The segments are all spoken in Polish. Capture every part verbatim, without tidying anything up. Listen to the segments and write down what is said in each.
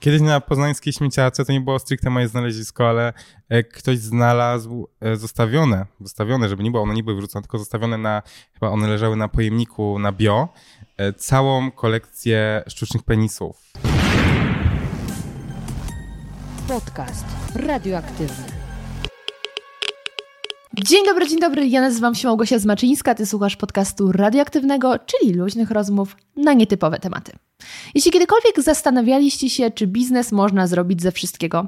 Kiedyś na poznańskiej śmieciarce to nie było stricte moje znalezisko, ale ktoś znalazł zostawione, zostawione, żeby nie było, one nie były wrzucone, tylko zostawione na, chyba one leżały na pojemniku na bio, całą kolekcję sztucznych penisów. Podcast Radioaktywny. Dzień dobry, dzień dobry. Ja nazywam się Małgosia Zmaczyńska, ty słuchasz podcastu radioaktywnego, czyli luźnych rozmów na nietypowe tematy. Jeśli kiedykolwiek zastanawialiście się, czy biznes można zrobić ze wszystkiego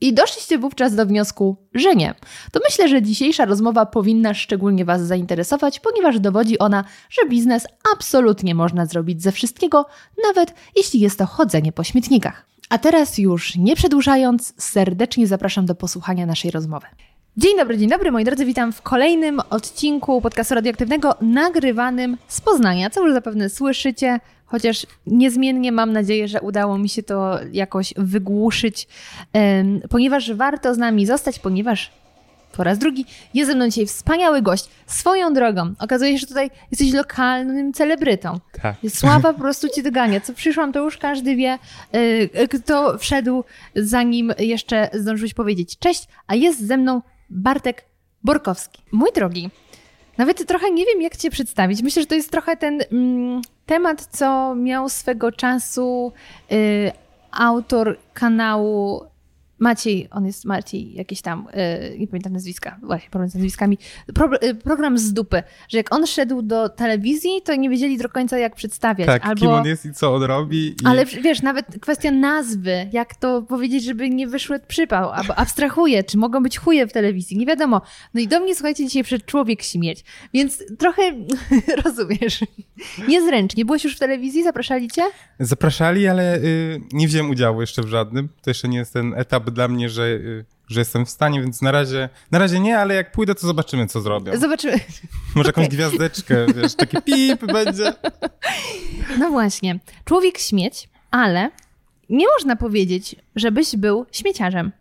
i doszliście wówczas do wniosku, że nie, to myślę, że dzisiejsza rozmowa powinna szczególnie Was zainteresować, ponieważ dowodzi ona, że biznes absolutnie można zrobić ze wszystkiego, nawet jeśli jest to chodzenie po śmietnikach. A teraz już nie przedłużając, serdecznie zapraszam do posłuchania naszej rozmowy. Dzień dobry, dzień dobry, moi drodzy, witam w kolejnym odcinku podcastu radioaktywnego nagrywanym z Poznania, co już zapewne słyszycie, chociaż niezmiennie mam nadzieję, że udało mi się to jakoś wygłuszyć, ponieważ warto z nami zostać, ponieważ po raz drugi jest ze mną dzisiaj wspaniały gość. Swoją drogą, okazuje się, że tutaj jesteś lokalnym celebrytą. Tak. Sława po prostu cię dogania. Co przyszłam, to już każdy wie, kto wszedł, zanim jeszcze zdążyłeś powiedzieć cześć, a jest ze mną Bartek Borkowski. Mój drogi, nawet trochę nie wiem, jak cię przedstawić. Myślę, że to jest trochę ten mm, temat, co miał swego czasu y, autor kanału Maciej, on jest Maciej, jakiś tam, y, nie pamiętam nazwiska, właśnie problem z nazwiskami, Pro, y, program z dupy, że jak on szedł do telewizji, to nie wiedzieli do końca, jak przedstawiać. Tak, albo kim on jest i co on robi. I... Ale wiesz, nawet kwestia nazwy, jak to powiedzieć, żeby nie wyszło przypał, albo abstrahuję, czy mogą być chuje w telewizji, nie wiadomo. No i do mnie, słuchajcie, dzisiaj przed człowiek śmieć, więc trochę, rozumiesz, niezręcznie. Byłeś już w telewizji, zapraszali cię? Zapraszali, ale y, nie wziąłem udziału jeszcze w żadnym, to jeszcze nie jest ten etap dla mnie, że, że jestem w stanie, więc na razie, na razie nie, ale jak pójdę, to zobaczymy, co zrobią. Zobaczymy. Może okay. Jakąś gwiazdeczkę, wiesz, taki pip będzie. No właśnie. Człowiek śmieć, ale nie można powiedzieć, żebyś był śmieciarzem.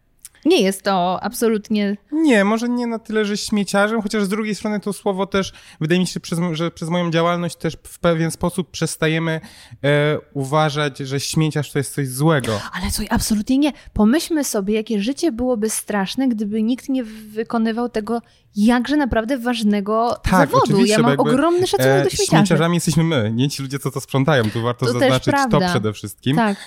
Nie jest to absolutnie... Nie, może nie na tyle, że śmieciarzem, chociaż z drugiej strony to słowo też, wydaje mi się, przez, że przez moją działalność też w pewien sposób przestajemy e, uważać, że śmieciarz to jest coś złego. Ale co, absolutnie nie. Pomyślmy sobie, jakie życie byłoby straszne, gdyby nikt nie wykonywał tego jakże naprawdę ważnego tak, zawodu. Oczywiście, ja mam jakby, ogromny szacunek e, do śmieciarzy. Śmieciarzami jesteśmy my, nie ci ludzie, co to sprzątają. Tu warto to zaznaczyć to przede wszystkim. Tak.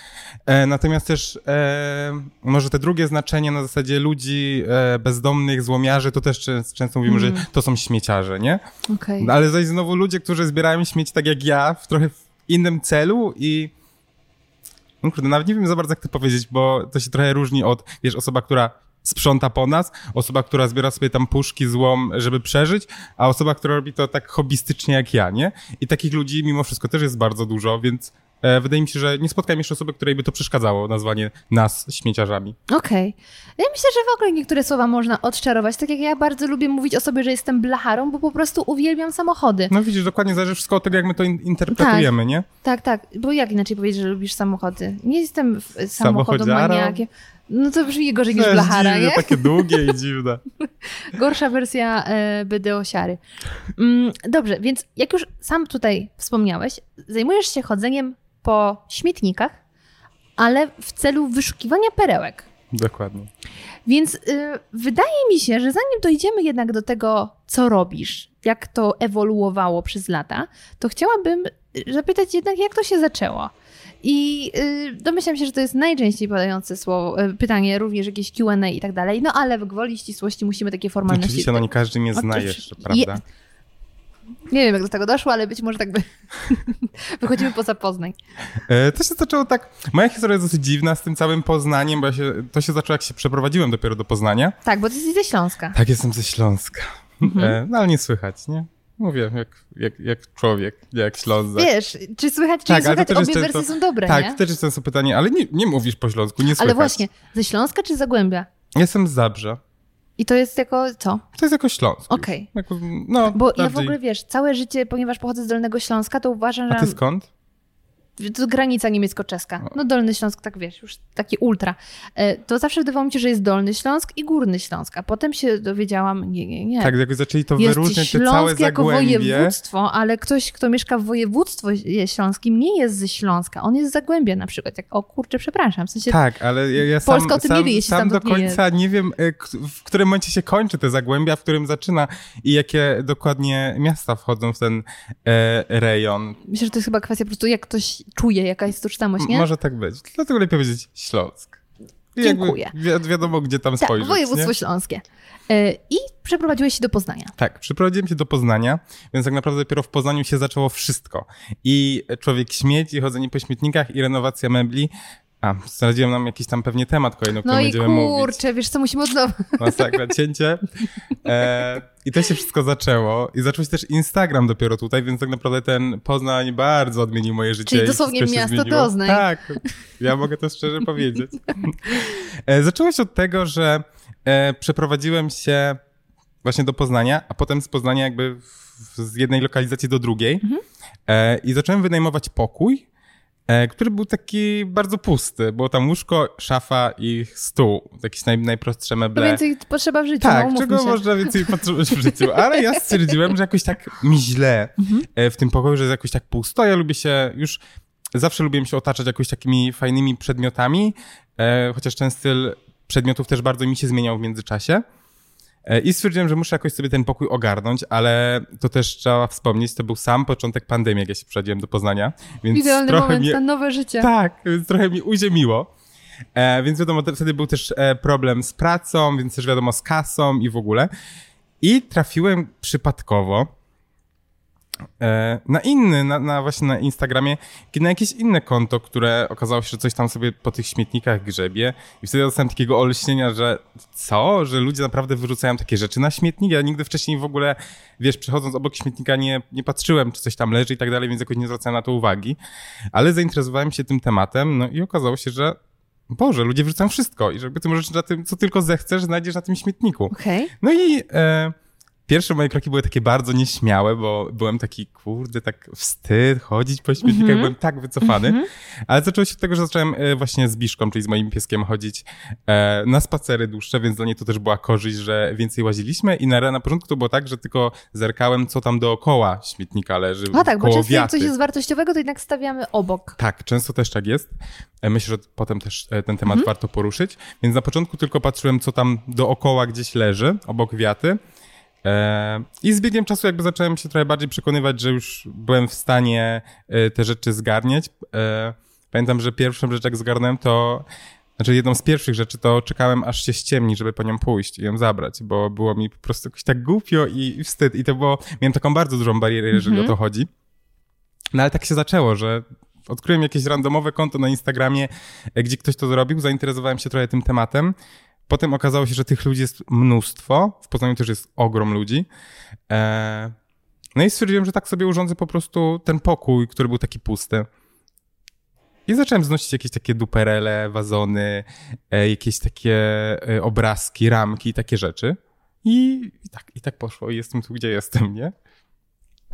E, natomiast też e, może te drugie znaczenie na zasadzie ludzi e, bezdomnych, złomiarzy, to też często mówimy, mm. że to są śmieciarze, nie? Okay. No, ale zaś znowu ludzie, którzy zbierają śmieci tak jak ja, w trochę w innym celu i no kurde, nawet nie wiem za bardzo, jak to powiedzieć, bo to się trochę różni od, wiesz, osoba, która sprząta po nas, osoba, która zbiera sobie tam puszki, złom, żeby przeżyć, a osoba, która robi to tak hobbystycznie jak ja, nie? I takich ludzi mimo wszystko też jest bardzo dużo, więc e, wydaje mi się, że nie spotkałem jeszcze osoby, której by to przeszkadzało, nazwanie nas śmieciarzami. Okej. Okay. Ja myślę, że w ogóle niektóre słowa można odczarować, tak jak ja bardzo lubię mówić o sobie, że jestem blacharą, bo po prostu uwielbiam samochody. No widzisz, dokładnie zależy wszystko od tego, jak my to in- interpretujemy, tak, nie? Tak, tak, bo jak inaczej powiedzieć, że lubisz samochody? Nie jestem samochodomaniakiem. No to brzmi gorzej niż blachara, dziwne, nie? Takie długie i dziwne. Gorsza wersja e, BDO-siary. Mm, dobrze, więc jak już sam tutaj wspomniałeś, zajmujesz się chodzeniem po śmietnikach, ale w celu wyszukiwania perełek. Dokładnie. Więc y, wydaje mi się, że zanim dojdziemy jednak do tego, co robisz, jak to ewoluowało przez lata, to chciałabym zapytać jednak, jak to się zaczęło. I y, domyślam się, że to jest najczęściej padające słowo, y, pytanie, również jakieś Q and A i tak dalej, no ale w gwoli ścisłości musimy takie formalności... Oczywiście, no nie każdy mnie zna jeszcze, prawda? Je... Nie wiem, jak do tego doszło, ale być może tak by... Wychodzimy poza Poznań. To się zaczęło tak... Moja historia jest dosyć dziwna z tym całym Poznaniem, bo ja się... to się zaczęło, jak się przeprowadziłem dopiero do Poznania. Tak, bo ty jesteś ze Śląska. Tak, jestem ze Śląska. Mhm. No ale nie słychać, nie? Mówię, jak, jak, jak człowiek, jak Ślązak. Wiesz, czy słychać, czy tak, nie słychać, obie wersje są dobre, tak, nie? Tak, też jest często pytanie, ale nie, nie mówisz po śląsku, nie słychać. Ale właśnie, ze Śląska czy z Zagłębia? Jestem z Zabrze. I to jest jako co? To jest jako Śląsk. Okej. Okay. No, bo bardziej... ja w ogóle, wiesz, całe życie, ponieważ pochodzę z Dolnego Śląska, to uważam, że... A ty skąd? to granica niemiecko-czeska. No Dolny Śląsk, tak wiesz, już taki ultra. To zawsze wydawało mi się, że jest Dolny Śląsk i Górny Śląsk, a potem się dowiedziałam, nie, nie, nie. Tak, jak zaczęli to wyróżniać te całe Zagłębie. Jest województwo, ale ktoś, kto mieszka w województwie śląskim, nie jest ze Śląska, on jest z Zagłębia na przykład. Jak, o kurczę, przepraszam. W sensie tak, ale ja, ja sam, Polska o tym sam, nie wie, jeśli sam do końca nie, nie wiem, w którym momencie się kończy te Zagłębia, w którym zaczyna i jakie dokładnie miasta wchodzą w ten e, rejon. Myślę, że to jest chyba kwestia po prostu, jak ktoś czuje, jaka jest tożsamość, nie? Może tak być. Dlatego lepiej powiedzieć Śląsk. Dziękuję. Wi- wiadomo, gdzie tam Ta, spojrzeć. Województwo nie? śląskie. Yy, I przeprowadziłeś się do Poznania. Tak, przeprowadziłem się do Poznania, więc tak naprawdę dopiero w Poznaniu się zaczęło wszystko. I człowiek śmieć, i chodzenie po śmietnikach, i renowacja mebli. A, znalazłem nam jakiś tam pewnie temat kolejny, o którym no będziemy kurczę, mówić. No i kurczę, wiesz co, musimy od nowa. Masakra, cięcie. E, I to się wszystko zaczęło. I zaczął się też Instagram dopiero tutaj, więc tak naprawdę ten Poznań bardzo odmienił moje życie. Czyli dosłownie miasto Poznań. Tak, ja mogę to szczerze powiedzieć. E, zaczęło się od tego, że e, przeprowadziłem się właśnie do Poznania, a potem z Poznania jakby w, z jednej lokalizacji do drugiej. Mhm. E, I zacząłem wynajmować pokój, który był taki bardzo pusty. Było tam łóżko, szafa i stół. Jakieś naj, najprostsze meble. To więcej potrzeba w życiu. Tak, no, czego się. Można więcej potrzebować w życiu. Ale ja stwierdziłem, że jakoś tak mi źle mm-hmm. w tym pokoju, że jest jakoś tak pusto. Ja lubię się już... Zawsze lubiłem się otaczać jakoś takimi fajnymi przedmiotami. E, chociaż ten styl przedmiotów też bardzo mi się zmieniał w międzyczasie. E, I stwierdziłem, że muszę jakoś sobie ten pokój ogarnąć, ale to też trzeba wspomnieć, to był sam początek pandemii, jak ja się przeprowadziłem do Poznania. Więc idealny trochę moment, mnie... na nowe życie. Tak, więc trochę mi uziemiło. E, więc wiadomo, wtedy był też problem z pracą, więc też wiadomo z kasą i w ogóle. I trafiłem przypadkowo e, na inny, na, na właśnie na Instagramie, na jakieś inne konto, które okazało się, że coś tam sobie po tych śmietnikach grzebie. I wtedy dostałem takiego olśnienia, że co? Że ludzie naprawdę wyrzucają takie rzeczy na śmietnik? Ja nigdy wcześniej w ogóle, wiesz, przechodząc obok śmietnika nie, nie patrzyłem, czy coś tam leży i tak dalej, więc jakoś nie zwracałem na to uwagi. Ale zainteresowałem się tym tematem, no i okazało się, że Boże, ludzie wyrzucają wszystko i że ty możesz na tym, co tylko zechcesz, znajdziesz na tym śmietniku. Okay. No i... E, Pierwsze moje kroki były takie bardzo nieśmiałe, bo byłem taki, kurde, tak wstyd chodzić po śmietnikach, mm-hmm. byłem tak wycofany. Mm-hmm. Ale zaczęło się od tego, że zacząłem właśnie z Biszką, czyli z moim pieskiem chodzić e, na spacery dłuższe, więc dla niej to też była korzyść, że więcej łaziliśmy i na, na początku to było tak, że tylko zerkałem, co tam dookoła śmietnika leży, koło wiaty. A tak, bo często jak coś jest wartościowego, to jednak stawiamy obok. Tak, często też tak jest. Myślę, że potem też ten temat mm-hmm. warto poruszyć. Więc na początku tylko patrzyłem, co tam dookoła gdzieś leży, obok wiaty. I z biegiem czasu jakby zacząłem się trochę bardziej przekonywać, że już byłem w stanie te rzeczy zgarniać. Pamiętam, że pierwszą rzecz, jak zgarnąłem, to znaczy jedną z pierwszych rzeczy, to czekałem, aż się ściemni, żeby po nią pójść i ją zabrać, bo było mi po prostu jakoś tak głupio i wstyd. I to było, miałem taką bardzo dużą barierę, jeżeli mm-hmm. o to chodzi. No ale tak się zaczęło, że odkryłem jakieś randomowe konto na Instagramie, gdzie ktoś to zrobił, zainteresowałem się trochę tym tematem. Potem okazało się, że tych ludzi jest mnóstwo. W Poznaniu też jest ogrom ludzi. Eee, no i stwierdziłem, że tak sobie urządzę po prostu ten pokój, który był taki pusty. I zacząłem znosić jakieś takie duperele, wazony, e, jakieś takie e, obrazki, ramki, takie rzeczy. I, i, tak, i tak poszło. I jestem tu, gdzie jestem, nie?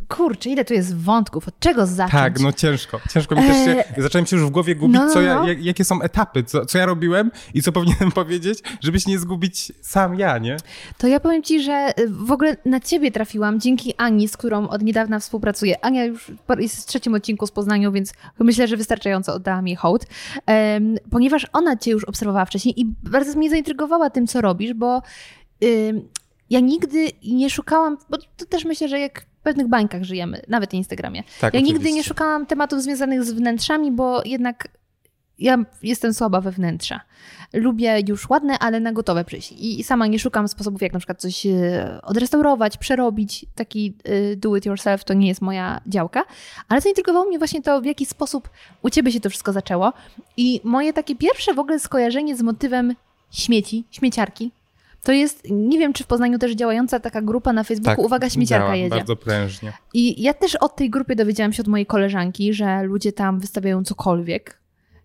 Kurczę, ile tu jest wątków, od czego zacząć? Tak, no ciężko, ciężko mi eee... też się, zacząłem się już w głowie gubić, no, no, co ja, jak, jakie są etapy, co, co ja robiłem i co powinienem powiedzieć, żeby się nie zgubić sam ja, nie? To ja powiem ci, że w ogóle na ciebie trafiłam dzięki Ani, z którą od niedawna współpracuję. Ania już jest w trzecim odcinku z Poznaniu, więc myślę, że wystarczająco oddała mi hołd, um, ponieważ ona cię już obserwowała wcześniej i bardzo mnie zaintrygowała tym, co robisz, bo um, ja nigdy nie szukałam, bo to też myślę, że jak w pewnych bańkach żyjemy, nawet na Instagramie. Tak, ja oczywiście. Nigdy nie szukałam tematów związanych z wnętrzami, bo jednak ja jestem słaba we wnętrza. Lubię już ładne, ale na gotowe przyjść. I sama nie szukam sposobów, jak na przykład coś odrestaurować, przerobić. Taki do it yourself to nie jest moja działka. Ale zaintrygowało mnie właśnie to, w jaki sposób u ciebie się to wszystko zaczęło. I moje takie pierwsze w ogóle skojarzenie z motywem śmieci, śmieciarki, to jest, nie wiem, czy w Poznaniu też działająca taka grupa na Facebooku, tak, uwaga, śmieciarka działa, jedzie. Bardzo prężnie. I ja też od tej grupy dowiedziałam się od mojej koleżanki, że ludzie tam wystawiają cokolwiek.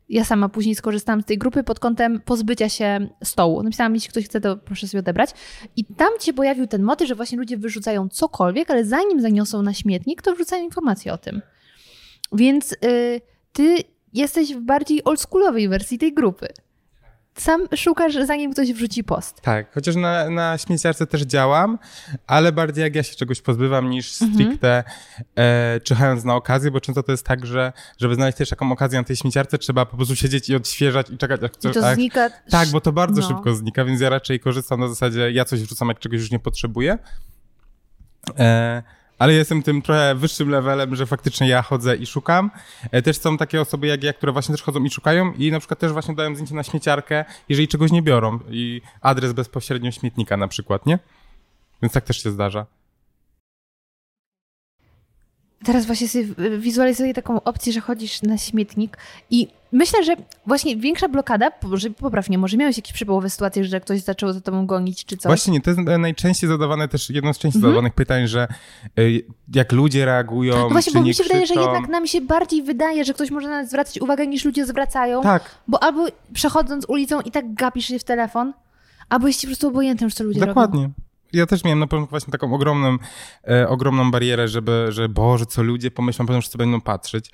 Ja sama później skorzystałam z tej grupy pod kątem pozbycia się stołu. Napisałam, jeśli ktoś chce, to proszę sobie odebrać. I tam się pojawił ten motyw, że właśnie ludzie wyrzucają cokolwiek, ale zanim zaniosą na śmietnik, to wrzucają informacje o tym. Więc... Yy, ty jesteś w bardziej oldschoolowej wersji tej grupy. Sam szukasz, zanim ktoś wrzuci post. Tak, chociaż na, na śmieciarce też działam, ale bardziej jak ja się czegoś pozbywam niż stricte mm-hmm. e, czyhając na okazję, bo często to jest tak, że żeby znaleźć też taką okazję na tej śmieciarce, trzeba po prostu siedzieć i odświeżać i czekać. Jak to, I to znika. Jak, tak, bo to bardzo no. szybko znika, więc ja raczej korzystam na zasadzie, ja coś wrzucam, jak czegoś już nie potrzebuję. E, Ale jestem tym trochę wyższym levelem, że faktycznie ja chodzę i szukam. Też są takie osoby jak ja, które właśnie też chodzą i szukają i na przykład też właśnie dają zdjęcie na śmieciarkę, jeżeli czegoś nie biorą i adres bezpośrednio śmietnika na przykład, nie? Więc tak też się zdarza. Teraz właśnie sobie wizualizuję taką opcję, że chodzisz na śmietnik i myślę, że właśnie większa blokada, że poprawnie, może miałeś jakieś przypałowe sytuacje, że ktoś zaczął za tobą gonić czy coś? Właśnie nie, to jest najczęściej zadawane też, jedno z częściej mhm. zadawanych pytań, że jak ludzie reagują, no właśnie, bo mi się krzyczą. Wydaje, że jednak nam się bardziej wydaje, że ktoś może na nas zwracać uwagę niż ludzie zwracają, tak. Bo albo przechodząc ulicą i tak gapisz się w telefon, albo jesteś po prostu obojętnym, co ludzie Dokładnie. robią. Dokładnie. Ja też miałem na początku właśnie taką ogromną, e, ogromną barierę, żeby, że Boże, co ludzie pomyślą, potem wszyscy będą patrzeć.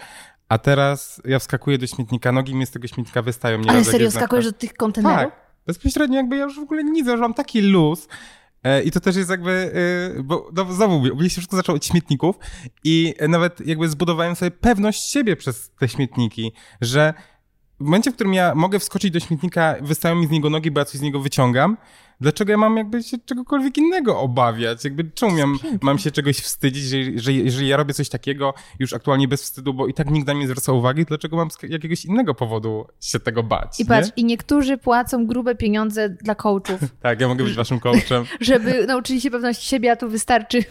A teraz ja wskakuję do śmietnika, nogi mi z tego śmietnika wystają. Nie Ale serio, wskakujesz do tych kontenerów? Tak, bezpośrednio jakby ja już w ogóle nic, już mam taki luz. E, I to też jest jakby, e, bo no, znowu mówię, się wszystko zaczęło od śmietników i nawet jakby zbudowałem sobie pewność siebie przez te śmietniki, że w momencie, w którym ja mogę wskoczyć do śmietnika, wystają mi z niego nogi, bo ja coś z niego wyciągam. Dlaczego ja mam jakby się czegokolwiek innego obawiać? Jakby czemu mam, mam się czegoś wstydzić, że, że jeżeli ja robię coś takiego już aktualnie bez wstydu, bo i tak nikt na mnie nie zwraca uwagi, dlaczego mam z jakiegoś innego powodu się tego bać? I patrz, nie? I niektórzy płacą grube pieniądze dla coachów. Tak, ja mogę być waszym coachem. Żeby nauczyli się pewności siebie, a tu wystarczy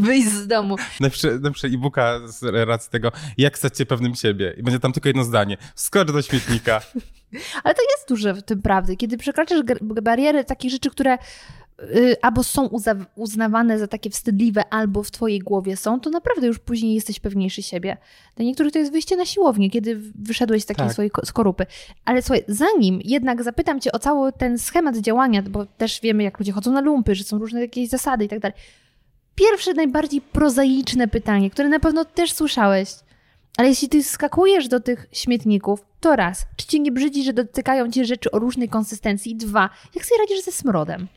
wyjść z domu. Napiszę, napiszę e-booka z racji tego, jak stać się pewnym siebie. I będzie tam tylko jedno zdanie. Skocz do śmietnika. Ale to jest dużo w tym prawdy. Kiedy przekraczasz barierę takich rzeczy, które y, albo są uza- uznawane za takie wstydliwe, albo w twojej głowie są, to naprawdę już później jesteś pewniejszy siebie. Dla niektórych to jest wyjście na siłownię, kiedy wyszedłeś z takiej tak. swojej skorupy. Ale słuchaj, zanim jednak zapytam cię o cały ten schemat działania, bo też wiemy, jak ludzie chodzą na lumpy, że są różne jakieś zasady i tak dalej. Pierwsze, najbardziej prozaiczne pytanie, które na pewno też słyszałeś. Ale jeśli ty skakujesz do tych śmietników, to raz, czy cię nie brzydzi, że dotykają cię rzeczy o różnej konsystencji? Dwa, jak sobie radzisz ze smrodem?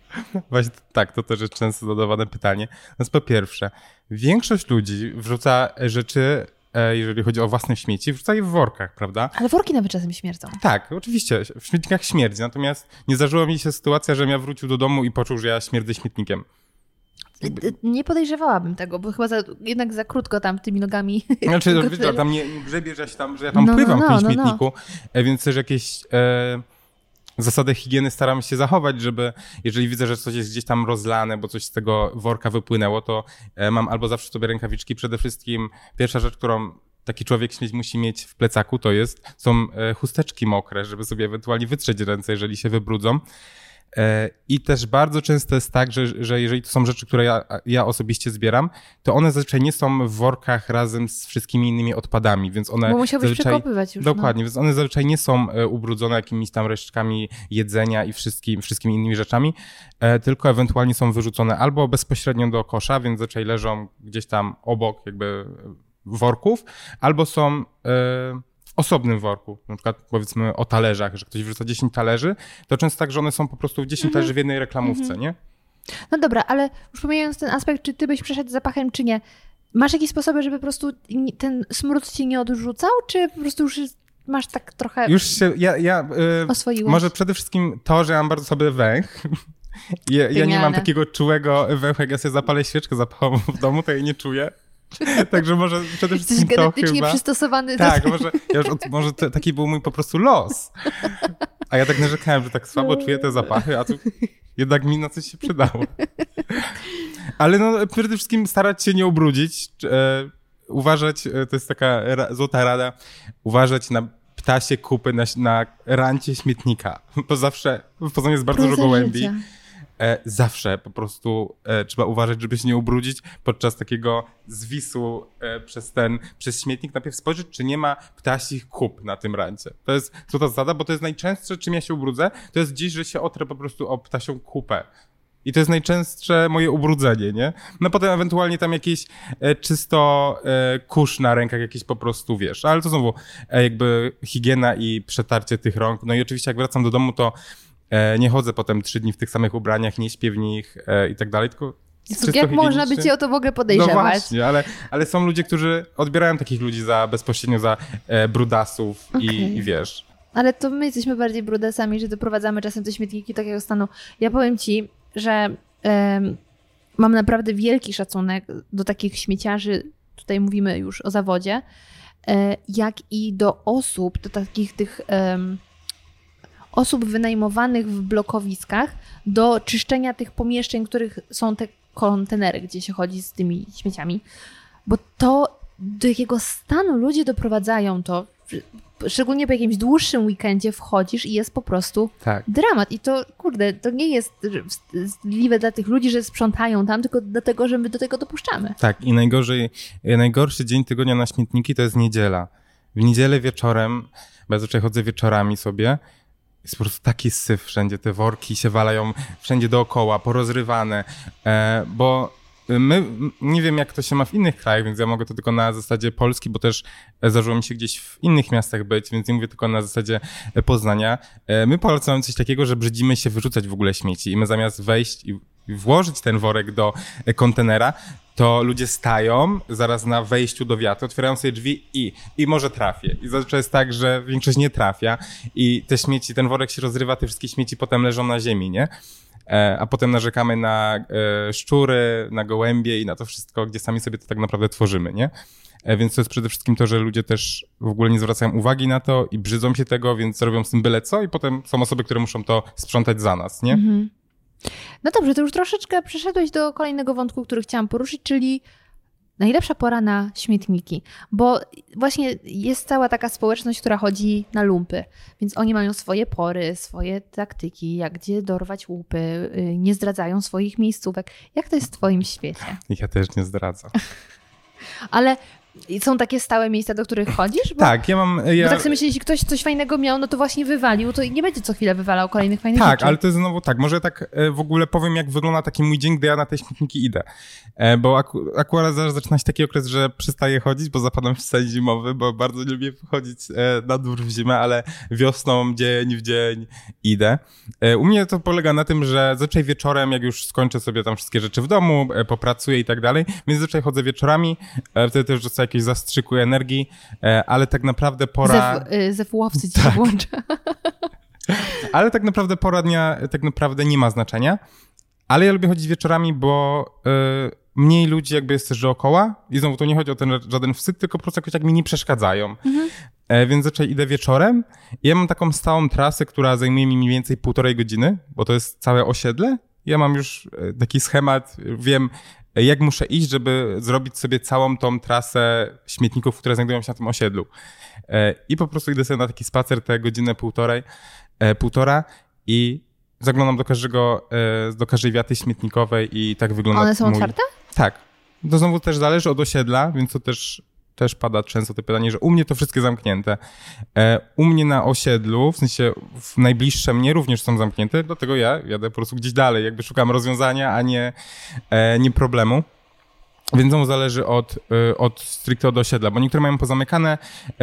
Właśnie tak, to też jest często zadawane pytanie. Więc po pierwsze, większość ludzi wrzuca rzeczy, jeżeli chodzi o własne śmieci, wrzuca je w workach, prawda? Ale worki nawet czasem śmierdzą. Tak, oczywiście, w śmietnikach śmierdzi, natomiast nie zdarzyła mi się sytuacja, że ja wrócił do domu i poczuł, że ja śmierdzę śmietnikiem. Nie podejrzewałabym tego, bo chyba za, jednak za krótko tam tymi nogami... Znaczy, no, wiesz, tam nie, nie grzebiesz, ja się tam, że ja tam no, pływam no, no, w tym śmietniku, no, no. Więc też jakieś e, zasady higieny staram się zachować, żeby jeżeli widzę, że coś jest gdzieś tam rozlane, bo coś z tego worka wypłynęło, to e, mam albo zawsze sobie rękawiczki. Przede wszystkim pierwsza rzecz, którą taki człowiek śmieć musi mieć w plecaku, to jest są e, chusteczki mokre, żeby sobie ewentualnie wytrzeć ręce, jeżeli się wybrudzą. I też bardzo często jest tak, że, że jeżeli to są rzeczy, które ja, ja osobiście zbieram, to one zazwyczaj nie są w workach razem z wszystkimi innymi odpadami, więc one. Bo musiałbyś przekopywać już. Dokładnie, no. Więc one zazwyczaj nie są ubrudzone jakimiś tam resztkami jedzenia i wszystkim, wszystkimi innymi rzeczami, tylko ewentualnie są wyrzucone albo bezpośrednio do kosza, więc zazwyczaj leżą gdzieś tam obok jakby worków, albo są... Yy, osobnym worku, na przykład powiedzmy o talerzach, że ktoś wrzuca dziesięć talerzy, to często tak, że one są po prostu dziesięć mm-hmm. talerzy w jednej reklamówce, mm-hmm. nie? No dobra, ale już pomijając ten aspekt, czy ty byś przeszedł z zapachem, czy nie, masz jakieś sposoby, żeby po prostu ten smród ci nie odrzucał, czy po prostu już masz tak trochę Już się, ja, ja yy, oswoiłeś? Może przede wszystkim to, że ja mam bardzo sobie węch. Ja, ja nie mam takiego czułego węchu, jak ja sobie zapalę świeczkę zapachową w domu, to jej nie czuję. Także może przede wszystkim to genetycznie chyba... przystosowany tak, do może, ja już od, może to, taki był mój po prostu los. A ja tak narzekałem, że tak słabo czuję te zapachy, a tu jednak mi na coś się przydało. Ale no, przede wszystkim starać się nie ubrudzić. Uważać, to jest taka złota rada, uważać na ptasie kupy, na, na rancie śmietnika. Bo zawsze w Poznaniu jest bardzo dużo gołębi. Zawsze po prostu e, trzeba uważać, żeby się nie ubrudzić podczas takiego zwisu e, przez ten, przez śmietnik. Najpierw spojrzeć, czy nie ma ptasich kup na tym rancie. To jest co to zasada, bo to jest najczęstsze, czym ja się ubrudzę. To jest dziś, że się otrę po prostu o ptasią kupę. I to jest najczęstsze moje ubrudzenie, nie? No potem ewentualnie tam jakieś e, czysto e, kurz na rękach, jakieś po prostu, wiesz. Ale to znowu e, jakby higiena i przetarcie tych rąk. No i oczywiście jak wracam do domu, to e, nie chodzę potem trzy dni w tych samych ubraniach, nie śpię w nich e, i tak dalej, tylko... Jak można by cię o to w ogóle podejrzewać? No właśnie, ale, ale są ludzie, którzy odbierają takich ludzi za bezpośrednio za e, brudasów okay. i, i wiesz. Ale to my jesteśmy bardziej brudasami, że doprowadzamy czasem te śmietniki takiego stanu. Ja powiem ci, że y, mam naprawdę wielki szacunek do takich śmieciarzy, tutaj mówimy już o zawodzie, y, jak i do osób, do takich tych y, osób wynajmowanych w blokowiskach do czyszczenia tych pomieszczeń, w których są te kontenery, gdzie się chodzi z tymi śmieciami, bo to do jakiego stanu ludzie doprowadzają to, szczególnie po jakimś dłuższym weekendzie wchodzisz i jest po prostu tak. dramat. I to, kurde, to nie jest wstydliwe dla tych ludzi, że sprzątają tam, tylko dlatego, że my do tego dopuszczamy. Tak, i najgorzej, najgorszy dzień tygodnia na śmietniki to jest niedziela. W niedzielę wieczorem, bo ja zazwyczaj chodzę wieczorami sobie, jest po prostu taki syf wszędzie, te worki się walają wszędzie dookoła, porozrywane, e, bo my, nie wiem jak to się ma w innych krajach, więc ja mogę to tylko na zasadzie Polski, bo też zdarzyło mi się gdzieś w innych miastach być, więc nie mówię tylko na zasadzie Poznania. E, my Polacy mamy coś takiego, że brzydzimy się wyrzucać w ogóle śmieci i my zamiast wejść i włożyć ten worek do kontenera, to ludzie stają zaraz na wejściu do wiatru, otwierają sobie drzwi i, i może trafię. I zazwyczaj jest tak, że większość nie trafia i te śmieci, ten worek się rozrywa, te wszystkie śmieci potem leżą na ziemi, nie? E, a potem narzekamy na e, szczury, na gołębie i na to wszystko, gdzie sami sobie to tak naprawdę tworzymy, nie? E, więc to jest przede wszystkim to, że ludzie też w ogóle nie zwracają uwagi na to i brzydzą się tego, więc robią z tym byle co i potem są osoby, które muszą to sprzątać za nas, nie? Mhm. No dobrze, to już troszeczkę przeszedłeś do kolejnego wątku, który chciałam poruszyć, czyli najlepsza pora na śmietniki, bo właśnie jest cała taka społeczność, która chodzi na lumpy, więc oni mają swoje pory, swoje taktyki, jak gdzie dorwać łupy, nie zdradzają swoich miejscówek. Jak to jest w twoim świecie? Ja też nie zdradzam. Ale... I są takie stałe miejsca, do których chodzisz? Bo, tak, ja mam... Ja... Bo tak sobie myślę, jeśli ktoś coś fajnego miał, no to właśnie wywalił, to nie będzie co chwilę wywalał kolejnych fajnych tak, rzeczy. Tak, ale to jest znowu tak. Może tak w ogóle powiem, jak wygląda taki mój dzień, gdy ja na te śmietniki idę. Bo aku- akurat zaraz zaczyna się taki okres, że przestaję chodzić, bo zapadam w sen zimowy, bo bardzo lubię chodzić na dwór w zimę, ale wiosną, dzień w dzień idę. U mnie to polega na tym, że zazwyczaj wieczorem, jak już skończę sobie tam wszystkie rzeczy w domu, popracuję i tak dalej, więc zazwyczaj chodzę wieczorami, wtedy też dostaję jakieś zastrzyku energii, ale tak naprawdę pora... Zefułowcy ci tak. włącza. Ale tak naprawdę pora dnia tak naprawdę nie ma znaczenia. Ale ja lubię chodzić wieczorami, bo y, mniej ludzi jakby jest też dookoła. I znowu to nie chodzi o ten żaden wstyd, tylko po prostu jakoś tak mi nie przeszkadzają. Mhm. E, więc zaczęli idę wieczorem. Ja mam taką stałą trasę, która zajmuje mi mniej więcej półtorej godziny, bo to jest całe osiedle. Ja mam już taki schemat, wiem... jak muszę iść, żeby zrobić sobie całą tą trasę śmietników, które znajdują się na tym osiedlu. I po prostu idę sobie na taki spacer te godzinę, półtorej, półtora i zaglądam do każdego, do każdej wiaty śmietnikowej i tak wygląda. One są mój... otwarte? Tak. To znowu też zależy od osiedla, więc to też, też pada często to pytanie, że u mnie to wszystkie zamknięte. U mnie na osiedlu, w sensie w najbliższe mnie również są zamknięte, dlatego ja jadę po prostu gdzieś dalej, jakby szukam rozwiązania, a nie, nie problemu. Więc to zależy od, od stricte od osiedla, bo niektóre mają pozamykane,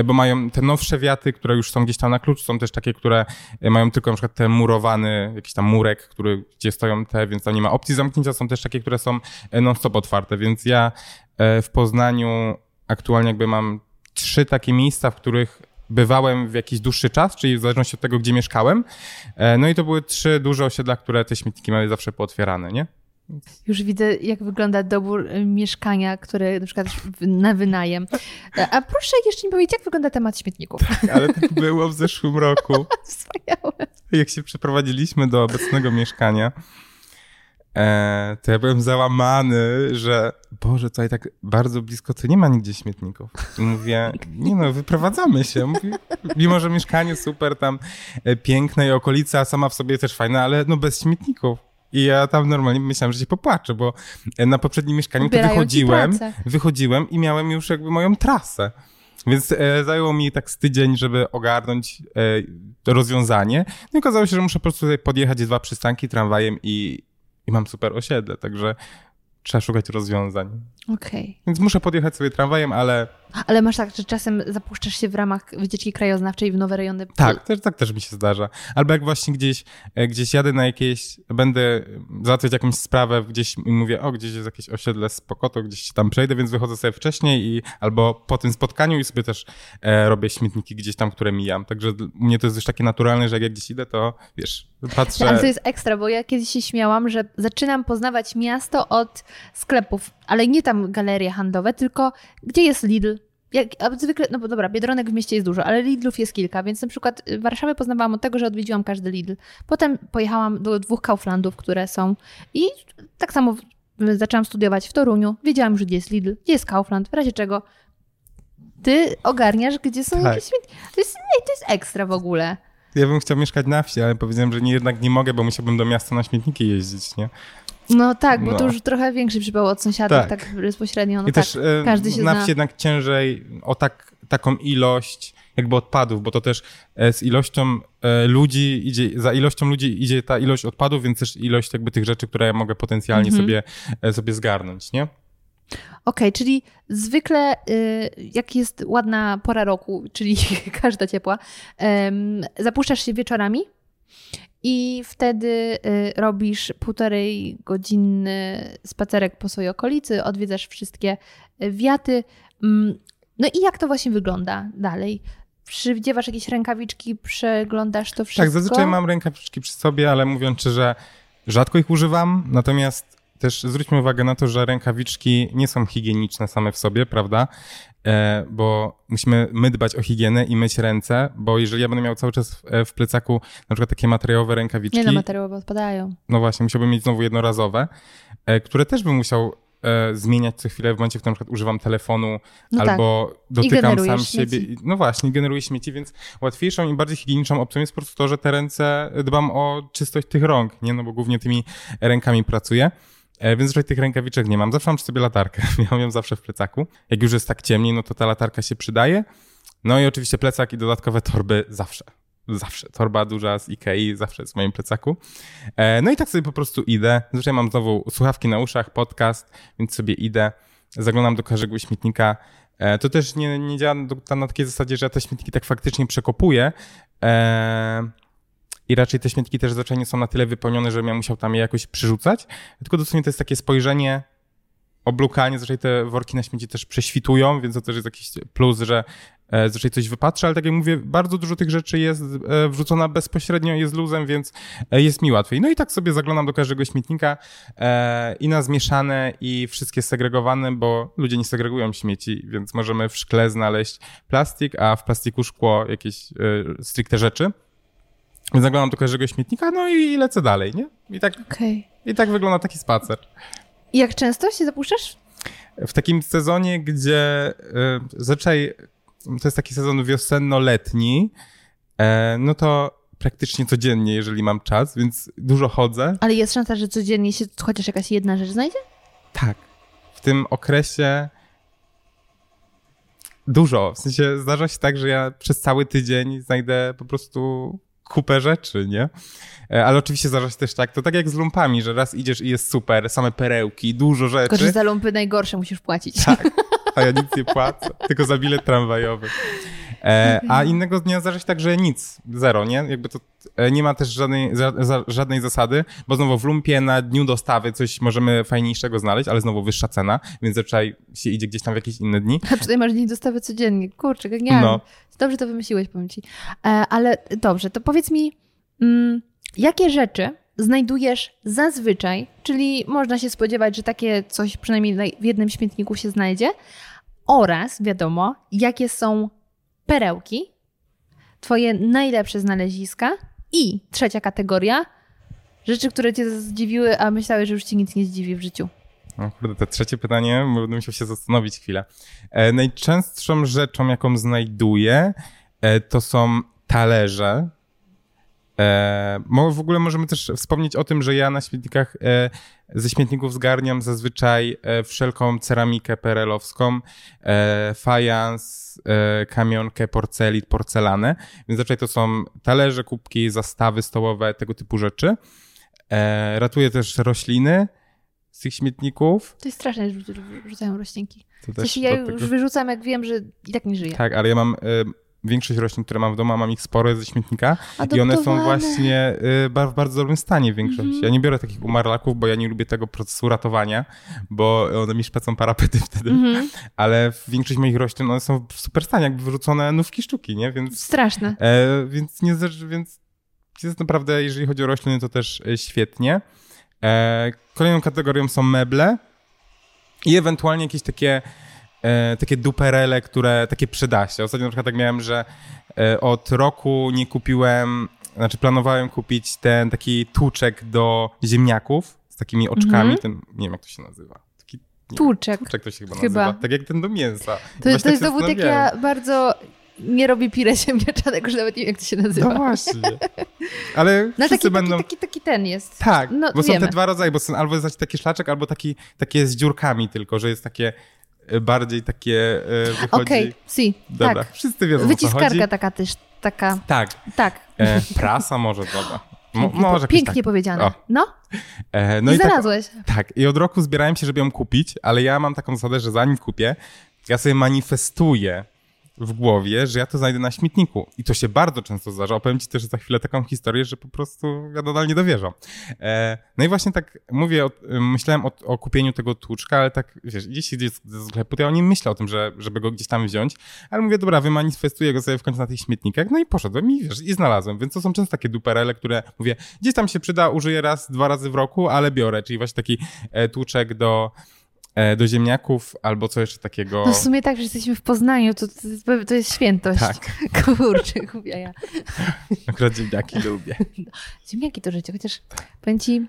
bo mają te nowsze wiaty, które już są gdzieś tam na klucz, są też takie, które mają tylko na przykład ten murowany, jakiś tam murek, który, gdzie stoją te, więc tam nie ma opcji zamknięcia, są też takie, które są non-stop otwarte, więc ja w Poznaniu aktualnie jakby mam trzy takie miejsca, w których bywałem w jakiś dłuższy czas, czyli w zależności od tego, gdzie mieszkałem. No i to były trzy duże osiedla, które te śmietniki miały zawsze pootwierane, nie? Już widzę, jak wygląda dobór mieszkania, które na przykład na wynajem. A proszę jeszcze mi powiedzieć, jak wygląda temat śmietników. Tak, ale tak było w zeszłym roku. Wspaniałe. Jak się przeprowadziliśmy do obecnego mieszkania, to ja byłem załamany, że Boże, tutaj tak bardzo blisko to nie ma nigdzie śmietników. I mówię, nie no, wyprowadzamy się. Mówię, mimo, że mieszkanie super tam piękne i okolica sama w sobie też fajna, ale no bez śmietników. I ja tam normalnie myślałem, że się popłaczę, bo na poprzednim mieszkaniu to wychodziłem, wychodziłem i miałem już jakby moją trasę. Więc e, zajęło mi tak z tydzień, żeby ogarnąć e, to rozwiązanie. No i okazało się, że muszę po prostu tutaj podjechać dwa przystanki tramwajem i i mam super osiedle, także trzeba szukać rozwiązań. Okej. Więc muszę podjechać sobie tramwajem, ale... Ale masz tak, że czasem zapuszczasz się w ramach wycieczki krajoznawczej w nowe rejony? Tak, też, tak też mi się zdarza. Albo jak właśnie gdzieś, gdzieś jadę na jakieś, będę załatwiać jakąś sprawę gdzieś i mówię, o, gdzieś jest jakieś osiedle spoko, to gdzieś się tam przejdę, więc wychodzę sobie wcześniej i albo po tym spotkaniu i sobie też e, robię śmietniki gdzieś tam, które mijam. Także u mnie to jest już takie naturalne, że jak ja gdzieś idę, to wiesz, patrzę... Ale to jest ekstra, bo ja kiedyś się śmiałam, że zaczynam poznawać miasto od sklepów, ale nie tam galerie handlowe, tylko gdzie jest Lidl? Jak, zwykle, no bo dobra, Biedronek w mieście jest dużo, ale Lidlów jest kilka, więc na przykład Warszawę poznawałam od tego, że odwiedziłam każdy Lidl. Potem pojechałam do dwóch Kauflandów, które są i tak samo zaczęłam studiować w Toruniu. Wiedziałam już, gdzie jest Lidl, gdzie jest Kaufland, w razie czego ty ogarniasz, gdzie są tak. jakieś... To jest, to jest ekstra w ogóle. Ja bym chciał mieszkać na wsi, ale powiedziałem, że nie, jednak nie mogę, bo musiałbym do miasta na śmietniki jeździć, nie? No tak, bo no. to już trochę większy przypał od sąsiadów, tak, tak bezpośrednio. No I tak, też każdy się na wsi zna. Jednak ciężej o tak, taką ilość jakby odpadów, bo to też z ilością ludzi idzie, za ilością ludzi idzie ta ilość odpadów, więc też ilość jakby tych rzeczy, które ja mogę potencjalnie mhm. sobie, sobie zgarnąć, nie? Okej, czyli zwykle jak jest ładna pora roku, czyli każda ciepła, zapuszczasz się wieczorami i wtedy robisz półtorej godzinny spacerek po swojej okolicy, odwiedzasz wszystkie wiaty. No i jak to właśnie wygląda dalej? Przywdziewasz jakieś rękawiczki, przeglądasz to wszystko? Tak, zazwyczaj mam rękawiczki przy sobie, ale mówiąc szczerze, że rzadko ich używam, natomiast też zwróćmy uwagę na to, że rękawiczki nie są higieniczne same w sobie, prawda? E, bo musimy my dbać o higienę i myć ręce, bo jeżeli ja będę miał cały czas w, w plecaku na przykład takie materiałowe rękawiczki... Nie, no materiałowe odpadają. No właśnie, musiałbym mieć znowu jednorazowe, e, które też bym musiał e, zmieniać co chwilę w momencie, w którym na przykład używam telefonu no albo tak. dotykam sam siebie. I, no właśnie, generuję śmieci, więc łatwiejszą i bardziej higieniczną opcją jest po prostu to, że te ręce dbam o czystość tych rąk, nie? No bo głównie tymi rękami pracuję. Więc raczej tych rękawiczek nie mam. Zawsze mam przy sobie latarkę. Miałem ją zawsze w plecaku. Jak już jest tak ciemniej, no to ta latarka się przydaje. No i oczywiście plecak i dodatkowe torby zawsze. Zawsze. Torba duża z Ikei zawsze jest w moim plecaku. No i tak sobie po prostu idę. Zresztą mam znowu słuchawki na uszach, podcast, więc sobie idę. Zaglądam do każdego śmietnika. To też nie, nie działa na takiej zasadzie, że ja te śmietniki tak faktycznie przekopuję. I raczej te śmietniki też zazwyczaj nie są na tyle wypełnione, żebym ja musiał tam je jakoś przerzucać. Tylko dosłownie to jest takie spojrzenie, oblukanie. Zazwyczaj te worki na śmieci też prześwitują, więc to też jest jakiś plus, że zazwyczaj coś wypatrzę. Ale tak jak mówię, bardzo dużo tych rzeczy jest wrzucona bezpośrednio, jest luzem, więc jest mi łatwiej. No i tak sobie zaglądam do każdego śmietnika i na zmieszane i wszystkie segregowane, bo ludzie nie segregują śmieci, więc możemy w szkle znaleźć plastik, a w plastiku szkło jakieś stricte rzeczy. Więc zaglądam do każdego śmietnika, no i lecę dalej, nie? I tak, okay. I tak wygląda taki spacer. I jak często się zapuszczasz? W takim sezonie, gdzie y, zazwyczaj to jest taki sezon wiosenno-letni, y, no to praktycznie codziennie, jeżeli mam czas, więc dużo chodzę. Ale jest szansa, że codziennie się chociaż jakaś jedna rzecz znajdzie? Tak. W tym okresie dużo. W sensie zdarza się tak, że ja przez cały tydzień znajdę po prostu... kupę rzeczy, nie? Ale oczywiście zdarza się też tak, to tak jak z lumpami, że raz idziesz i jest super, same perełki, dużo rzeczy. Tylko, że za lumpy najgorsze musisz płacić. Tak, a ja nic nie płacę, tylko za bilet tramwajowy. E, a innego dnia zdarza się tak, że nic, zero, nie? Jakby to nie ma też żadnej, za, za, żadnej zasady, bo znowu w lumpie na dniu dostawy coś możemy fajniejszego znaleźć, ale znowu wyższa cena, więc zazwyczaj się idzie gdzieś tam w jakieś inne dni. A tutaj masz dzień dostawy codziennie, kurczę, genialnie. No. Dobrze to wymyśliłeś, powiem ci. E, ale dobrze, to powiedz mi, mm, jakie rzeczy znajdujesz zazwyczaj, czyli można się spodziewać, że takie coś przynajmniej w jednym śmietniku się znajdzie, oraz wiadomo, jakie są perełki, twoje najlepsze znaleziska i trzecia kategoria, rzeczy, które cię zdziwiły, a myślałeś, że już ci nic nie zdziwi w życiu. No kurde, to trzecie pytanie, będę musiał się zastanowić chwilę. E, najczęstszą rzeczą, jaką znajduję, e, to są talerze. E, w ogóle możemy też wspomnieć o tym, że ja na śmietnikach, e, ze śmietników zgarniam zazwyczaj e, wszelką ceramikę perelowską, e, fajans, e, kamionkę, porcelit, porcelanę. Więc zazwyczaj to są talerze, kubki, zastawy stołowe, tego typu rzeczy. E, ratuje też rośliny z tych śmietników. To jest straszne, że wyrzucają roślinki. Jeśli ja już wyrzucam, jak wiem, że i tak nie żyję. Tak, ale ja mam... Y- Większość roślin, które mam w domu, mam ich sporo ze śmietnika. Adoptowane. I one są właśnie y, w bardzo dobrym stanie w większości. Mm. Ja nie biorę takich umarlaków, bo ja nie lubię tego procesu ratowania, bo one mi szpecą parapety wtedy. Mm-hmm. Ale większość moich roślin, one są w super stanie, jakby wyrzucone nówki sztuki, nie? Więc, straszne. E, więc, nie, więc jest naprawdę, jeżeli chodzi o rośliny, to też świetnie. E, kolejną kategorią są meble i ewentualnie jakieś takie E, takie duperele, które takie przyda się. Ostatnio na przykład tak miałem, że e, od roku nie kupiłem, znaczy planowałem kupić ten taki tłuczek do ziemniaków z takimi oczkami, mm-hmm. ten, nie wiem jak to się nazywa. Taki, nie, tłuczek. Tłuczek to się chyba, chyba nazywa, tak jak ten do mięsa. To, to tak jest znowu taka bardzo... Nie robi pire ziemniaczanek, już nawet nie wiem, jak to się nazywa. No właśnie. Ale no wszyscy taki, będą... Taki, taki, taki ten jest. Tak, no, bo wiemy. Są te dwa rodzaje, bo są albo jest taki szlaczek, albo taki, takie z dziurkami tylko, że jest takie... bardziej takie wychodzi... Okej, okay, si, dobra, tak. Wszyscy wiedzą, wyciskarka o co chodzi. Taka też, taka... Tak. Tak. E, prasa może, dobra. Mo, może pięknie tak. powiedziane. O. No. E, no i, i znalazłeś. Tak, tak. I od roku zbierałem się, żeby ją kupić, ale ja mam taką zasadę, że zanim kupię, ja sobie manifestuję w głowie, że ja to znajdę na śmietniku. I to się bardzo często zdarza. Opowiem ci też za chwilę taką historię, że po prostu ja nadal nie dowierzam. E, no i właśnie tak mówię, o, myślałem o, o kupieniu tego tłuczka, ale tak, wiesz, gdzieś idzie ze sklepu, to ja o nim myślę o tym, że, żeby go gdzieś tam wziąć, ale mówię, dobra, wymanifestuję go sobie w końcu na tych śmietnikach, no i poszedłem i wiesz, i znalazłem. Więc to są często takie duperele, które mówię, gdzieś tam się przyda, użyję raz, dwa razy w roku, ale biorę. Czyli właśnie taki e, tłuczek do... do ziemniaków, albo co jeszcze takiego... No w sumie tak, że jesteśmy w Poznaniu, to, to jest świętość. Tak. Kurczę, głupia ja. Akurat ziemniaki lubię. Ziemniaki to życie, chociaż powiem ci,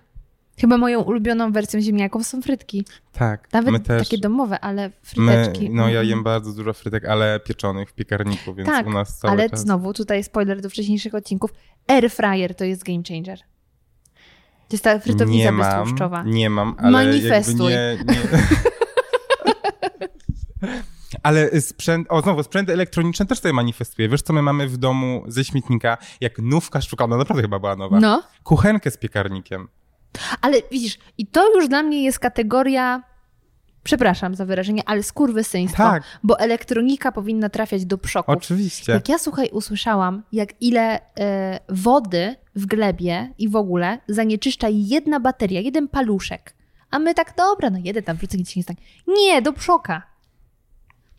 chyba moją ulubioną wersją ziemniaków są frytki. Tak. Nawet my też, takie domowe, ale fryteczki. My, no ja jem bardzo dużo frytek, ale pieczonych w piekarniku, więc tak, u nas cały ale czas... znowu, tutaj spoiler do wcześniejszych odcinków, air fryer to jest game changer. To jest ta frytownica beztłuszczowa. Nie mam, ale manifestuj. Jakby nie, nie. Ale sprzęt, o znowu, sprzęt elektroniczny też sobie manifestuje. Wiesz, co my mamy w domu ze śmietnika, jak nówka szukana, naprawdę chyba była nowa, no. Kuchenkę z piekarnikiem. Ale widzisz, i to już dla mnie jest kategoria, przepraszam za wyrażenie, ale skurwysyństwo, tak. Bo elektronika powinna trafiać do przoków. Oczywiście. Jak ja, słuchaj, usłyszałam, jak ile y, wody w glebie i w ogóle zanieczyszcza jedna bateria, jeden paluszek. A my tak, dobra, no jeden tam wrócę, nic się nie stanie. Nie, do przoka.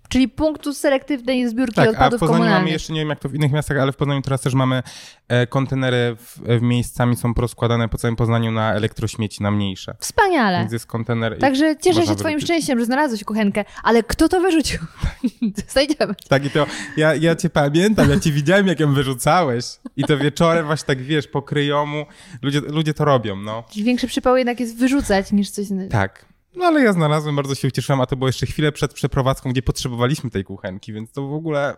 Czyli punktu selektywnej zbiórki tak, odpadów komunalnych. Tak, a w Poznaniu mamy jeszcze, nie wiem jak to w innych miastach, ale w Poznaniu teraz też mamy e, kontenery w, w miejscami są rozkładane po całym Poznaniu na elektrośmieci, na mniejsze. Wspaniale. Więc jest kontener. Także cieszę się twoim szczęściem, że znalazłeś kuchenkę, ale kto to wyrzucił? Znajdziemy. Tak i to, ja, ja cię pamiętam, ja cię widziałem jak ją wyrzucałeś i to wieczorem właśnie tak wiesz, po kryjomu, ludzie, ludzie to robią, no. Większy przypał jednak jest wyrzucać niż coś innego. Tak. No ale ja znalazłem, bardzo się ucieszyłem, a to było jeszcze chwilę przed przeprowadzką, gdzie potrzebowaliśmy tej kuchenki, więc to w ogóle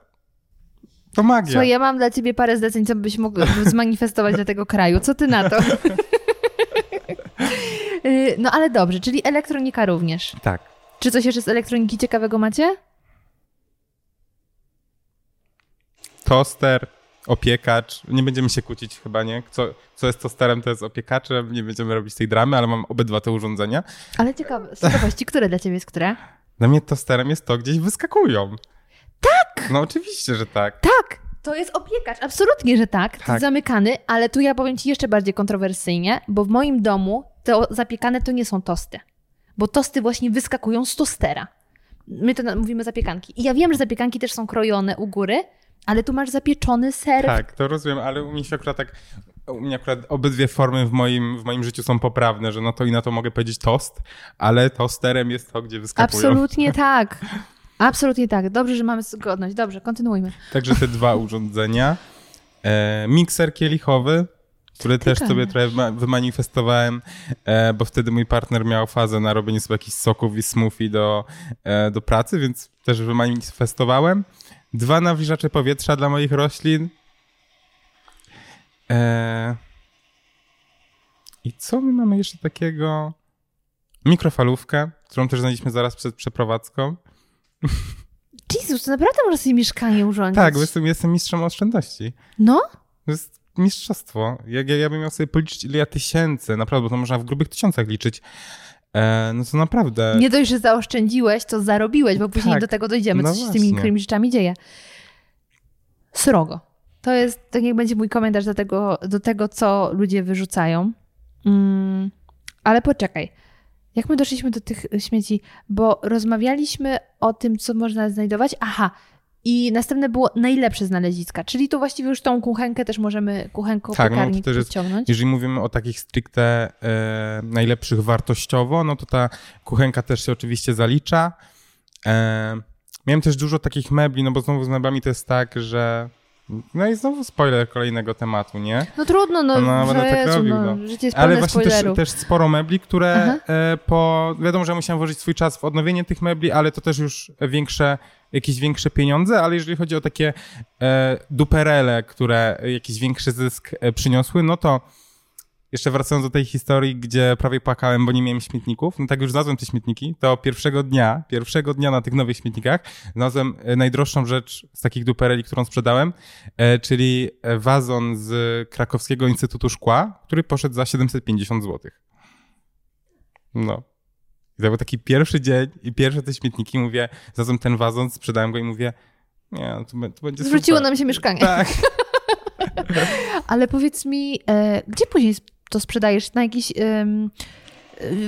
to magia. Słuchaj, ja mam dla ciebie parę zleceń, co byś mógł zmanifestować dla tego kraju. Co ty na to? No ale dobrze, czyli elektronika również. Tak. Czy coś jeszcze z elektroniki ciekawego macie? Toster, opiekacz. Nie będziemy się kłócić chyba, nie? Co, co jest tosterem, to jest opiekaczem. Nie będziemy robić tej dramy, ale mam obydwa te urządzenia. Ale ciekawe, z ciekawości, które dla ciebie jest które? Dla mnie tosterem jest to, gdzieś wyskakują. Tak! No oczywiście, że tak. Tak! To jest opiekacz, absolutnie, że tak. tak. To jest zamykany, ale tu ja powiem ci jeszcze bardziej kontrowersyjnie, bo w moim domu to zapiekane to nie są tosty. Bo tosty właśnie wyskakują z tostera. My to mówimy zapiekanki. I ja wiem, że zapiekanki też są krojone u góry, ale tu masz zapieczony ser. Tak, to rozumiem, ale u mnie się akurat tak, u mnie akurat obydwie formy w moim, w moim życiu są poprawne, że no to i na to mogę powiedzieć tost, ale tosterem jest to, gdzie wyskakują. Absolutnie tak. Absolutnie tak. Dobrze, że mamy zgodność. Dobrze, kontynuujmy. Także te dwa urządzenia. E, mikser kielichowy, który Tyka. też sobie trochę wymanifestowałem, e, bo wtedy mój partner miał fazę na robienie sobie jakichś soków i smoothie do, e, do pracy, więc też wymanifestowałem. Dwa nawilżacze powietrza dla moich roślin. Eee... I co my mamy jeszcze takiego? Mikrofalówkę, którą też znaleźliśmy zaraz przed przeprowadzką. Jezus, to naprawdę można sobie mieszkanie urządzić. Tak, bo jestem, jestem mistrzem oszczędności. No? To jest mistrzostwo. Ja, ja, ja bym miał sobie policzyć, ile ja tysięcy, naprawdę, bo to można w grubych tysiącach liczyć. E, no to naprawdę... Nie dość, że zaoszczędziłeś, to zarobiłeś, bo później tak, do tego dojdziemy, no co się właśnie. Z tymi niektórymi rzeczami dzieje. Srogo. To jest, tak jak będzie mój komentarz do tego, do tego co ludzie wyrzucają. Mm, ale poczekaj. Jak my doszliśmy do tych śmieci? Bo rozmawialiśmy o tym, co można znajdować. Aha, i następne było najlepsze znaleziska. Czyli tu właściwie już tą kuchenkę też możemy, kuchenką, tak, piekarnik no przyciągnąć. Jeżeli mówimy o takich stricte e, najlepszych wartościowo, no to ta kuchenka też się oczywiście zalicza. E, miałem też dużo takich mebli, no bo znowu z meblami to jest tak, że... No i znowu spoiler kolejnego tematu, nie? No trudno, no, no, że, tak Jezu, robił, no. no. Życie jest pełne spoilerów. Ale właśnie też, też sporo mebli, które e, po... Wiadomo, że ja musiałem włożyć swój czas w odnowienie tych mebli, ale to też już większe, jakieś większe pieniądze, ale jeżeli chodzi o takie e, duperele, które jakiś większy zysk e, przyniosły, no to jeszcze wracając do tej historii, gdzie prawie płakałem, bo nie miałem śmietników, no tak już znalazłem te śmietniki, to pierwszego dnia, pierwszego dnia na tych nowych śmietnikach znalazłem najdroższą rzecz z takich dupereli, którą sprzedałem, czyli wazon z Krakowskiego Instytutu Szkła, który poszedł za siedemset pięćdziesiąt złotych. No. I to był taki pierwszy dzień i pierwsze te śmietniki, mówię, znalazłem ten wazon, sprzedałem go i mówię, nie, no to, to będzie zwróciło super. Nam się mieszkanie. Tak. Ale powiedz mi, e, gdzie później to sprzedajesz? Na jakiś, ym,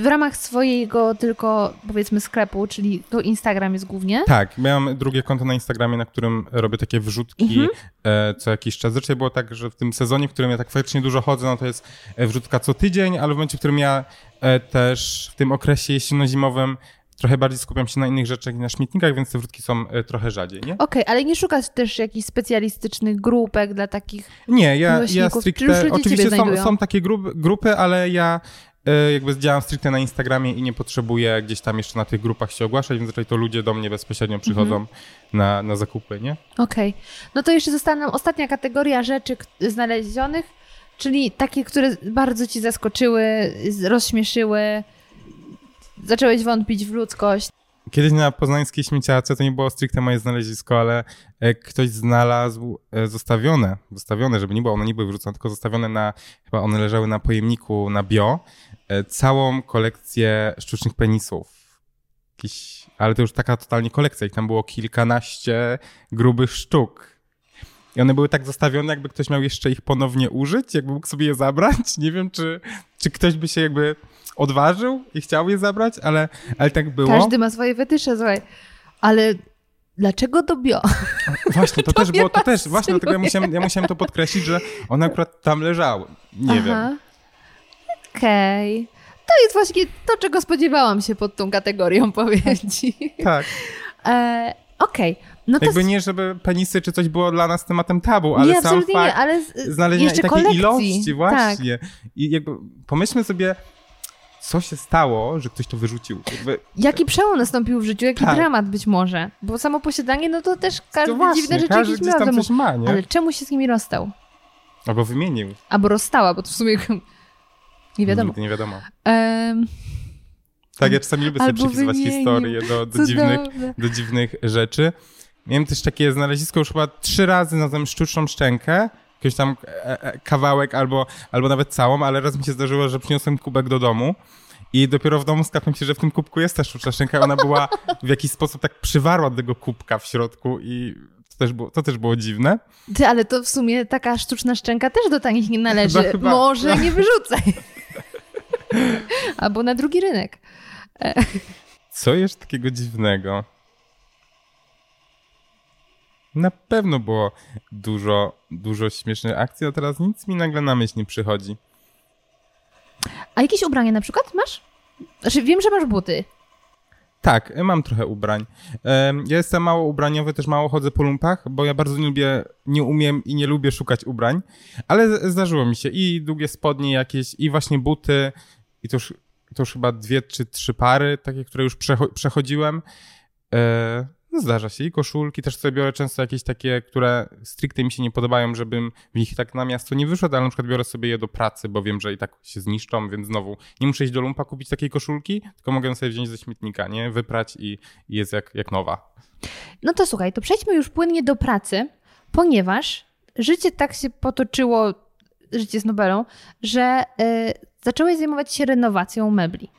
w ramach swojego tylko, powiedzmy, sklepu, czyli to Instagram jest głównie? Tak, miałam drugie konto na Instagramie, na którym robię takie wrzutki mhm. e, co jakiś czas. Zresztą było tak, że w tym sezonie, w którym ja tak faktycznie dużo chodzę, no to jest wrzutka co tydzień, ale w momencie, w którym ja e, też w tym okresie jesienno-zimowym trochę bardziej skupiam się na innych rzeczach i na śmietnikach, więc te wrzutki są trochę rzadziej, nie? Okej, okay, ale nie szukasz też jakichś specjalistycznych grupek dla takich Nie, ja, ja stricte... Oczywiście są, są takie grup, grupy, ale ja y, jakby działam stricte na Instagramie i nie potrzebuję gdzieś tam jeszcze na tych grupach się ogłaszać, więc raczej to ludzie do mnie bezpośrednio przychodzą mhm. na, na zakupy, nie? Okej. Okay. No to jeszcze została nam ostatnia kategoria rzeczy znalezionych, czyli takie, które bardzo ci zaskoczyły, rozśmieszyły... Zacząłeś wątpić w ludzkość. Kiedyś na poznańskiej śmieciarce, to nie było stricte moje znalezisko, ale ktoś znalazł zostawione, zostawione, żeby nie było, one nie były wrzucone, tylko zostawione na, chyba one leżały na pojemniku na bio, całą kolekcję sztucznych penisów. Jakiś, ale to już taka totalnie kolekcja, ich tam było kilkanaście grubych sztuk. I one były tak zostawione, jakby ktoś miał jeszcze ich ponownie użyć, jakby mógł sobie je zabrać. Nie wiem, czy, czy ktoś by się jakby odważył i chciał je zabrać, ale, ale tak było. Każdy ma swoje fetysze, słuchaj. Ale dlaczego do bio? Właśnie, to, to też było, to też, pasuje. Właśnie dlatego ja musiałem, ja musiałem to podkreślić, że one akurat tam leżały. Nie Aha. wiem. Okej. Okay. To jest właśnie to, czego spodziewałam się pod tą kategorią, powiem ci. Tak. e, Okej. Okay. No jakby to... nie, żeby penisy czy coś było dla nas tematem tabu, ale nie, sam fakt nie, ale z... znalezienia takiej kolekcji. Ilości właśnie. Tak. I jakby pomyślmy sobie, co się stało, że ktoś to wyrzucił. Jakby... Jaki przełom nastąpił w życiu, jaki tak. dramat być może. Bo samo posiadanie, no to też każdy to właśnie, dziwne rzeczy każdy jakieś miał domu. Coś ma, nie? Ale czemu się z nimi rozstał? Albo wymienił. Albo rozstała, bo to w sumie nie wiadomo. Nigdy nie wiadomo. Um... Tak, ja czasami lubię sobie przypisywać historię do, do, dziwnych, do dziwnych rzeczy. Miałem też takie znalezisko, już chyba trzy razy nazwałem sztuczną szczękę, jakiś tam kawałek albo, albo nawet całą, ale raz mi się zdarzyło, że przyniosłem kubek do domu i dopiero w domu skapnąłem się, że w tym kubku jest ta sztuczna szczęka i ona była w jakiś sposób tak przywarła do tego kubka w środku i to też było, to też było dziwne. Ty, ale to w sumie taka sztuczna szczęka też do takich nie należy. Chyba, chyba, Może no. nie wyrzucaj. Albo na drugi rynek. Co jest takiego dziwnego? Na pewno było dużo, dużo śmiesznych akcji, a teraz nic mi nagle na myśl nie przychodzi. A jakieś ubranie na przykład masz? Znaczy wiem, że masz buty. Tak, mam trochę ubrań. Ja jestem mało ubraniowy, też mało chodzę po lumpach, bo ja bardzo nie lubię, nie umiem i nie lubię szukać ubrań, ale zdarzyło mi się i długie spodnie jakieś, i właśnie buty, i to już, to już chyba dwie czy trzy pary, takie, które już przecho- przechodziłem. No zdarza się i koszulki, też sobie biorę często jakieś takie, które stricte mi się nie podobają, żebym w nich tak na miasto nie wyszedł, ale na przykład biorę sobie je do pracy, bo wiem, że i tak się zniszczą, więc znowu nie muszę iść do lumpa kupić takiej koszulki, tylko mogę ją sobie wziąć ze śmietnika, nie? Wyprać i, i jest jak, jak nowa. No to słuchaj, to przejdźmy już płynnie do pracy, ponieważ życie tak się potoczyło Życie z Nobelą, że y, zacząłeś zajmować się renowacją mebli.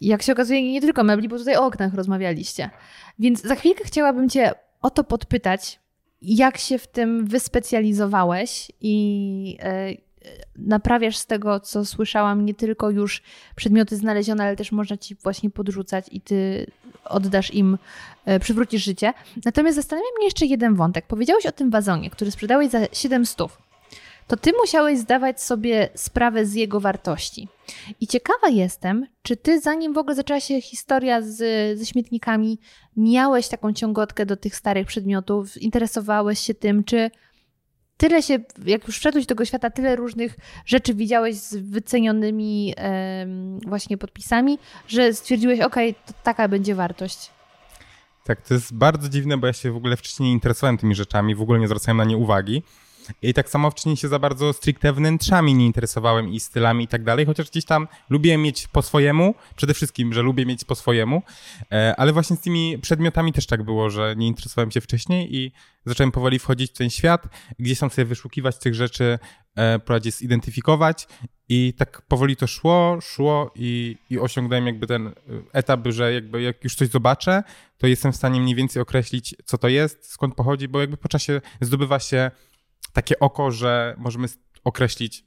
Jak się okazuje, nie tylko mebli, bo tutaj o oknach rozmawialiście. Więc za chwilkę chciałabym cię o to podpytać, jak się w tym wyspecjalizowałeś i y, naprawiasz z tego, co słyszałam, nie tylko już przedmioty znalezione, ale też można ci właśnie podrzucać i ty oddasz im, y, przywrócisz życie. Natomiast zastanawia mnie jeszcze jeden wątek. Powiedziałeś o tym wazonie, który sprzedałeś za siedem stów. To ty musiałeś zdawać sobie sprawę z jego wartości. I ciekawa jestem, czy ty, zanim w ogóle zaczęła się historia z, ze śmietnikami, miałeś taką ciągotkę do tych starych przedmiotów, interesowałeś się tym, czy tyle się, jak już wszedłeś do tego świata, tyle różnych rzeczy widziałeś z wycenionymi e, właśnie podpisami, że stwierdziłeś, okej, to taka będzie wartość. Tak, to jest bardzo dziwne, bo ja się w ogóle wcześniej nie interesowałem tymi rzeczami, w ogóle nie zwracałem na nie uwagi. I tak samo wcześniej się za bardzo stricte wnętrzami nie interesowałem i stylami i tak dalej, chociaż gdzieś tam lubię mieć po swojemu, przede wszystkim, że lubię mieć po swojemu, ale właśnie z tymi przedmiotami też tak było, że nie interesowałem się wcześniej i zacząłem powoli wchodzić w ten świat, gdzieś tam sobie wyszukiwać tych rzeczy, próbować je zidentyfikować i tak powoli to szło, szło i, i osiągnąłem jakby ten etap, że jakby jak już coś zobaczę, to jestem w stanie mniej więcej określić, co to jest, skąd pochodzi, bo jakby po czasie zdobywa się takie oko, że możemy określić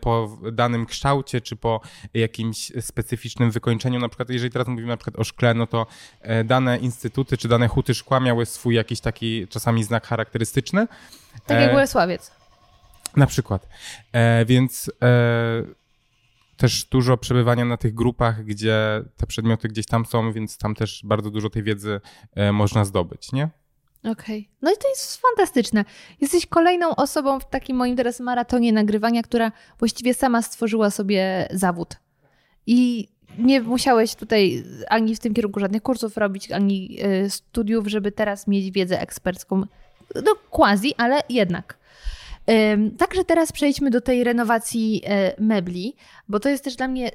po danym kształcie, czy po jakimś specyficznym wykończeniu. Na przykład, jeżeli teraz mówimy na przykład o szkle, no to dane instytuty, czy dane huty szkła miały swój jakiś taki czasami znak charakterystyczny. Tak jak Bolesławiec. Na przykład. Więc też dużo przebywania na tych grupach, gdzie te przedmioty gdzieś tam są, więc tam też bardzo dużo tej wiedzy można zdobyć, nie? Okej. Okay. No i to jest fantastyczne. Jesteś kolejną osobą w takim moim teraz maratonie nagrywania, która właściwie sama stworzyła sobie zawód. I nie musiałeś tutaj ani w tym kierunku żadnych kursów robić, ani studiów, żeby teraz mieć wiedzę ekspercką. No quasi, ale jednak. Także teraz przejdźmy do tej renowacji mebli, bo to jest też dla mnie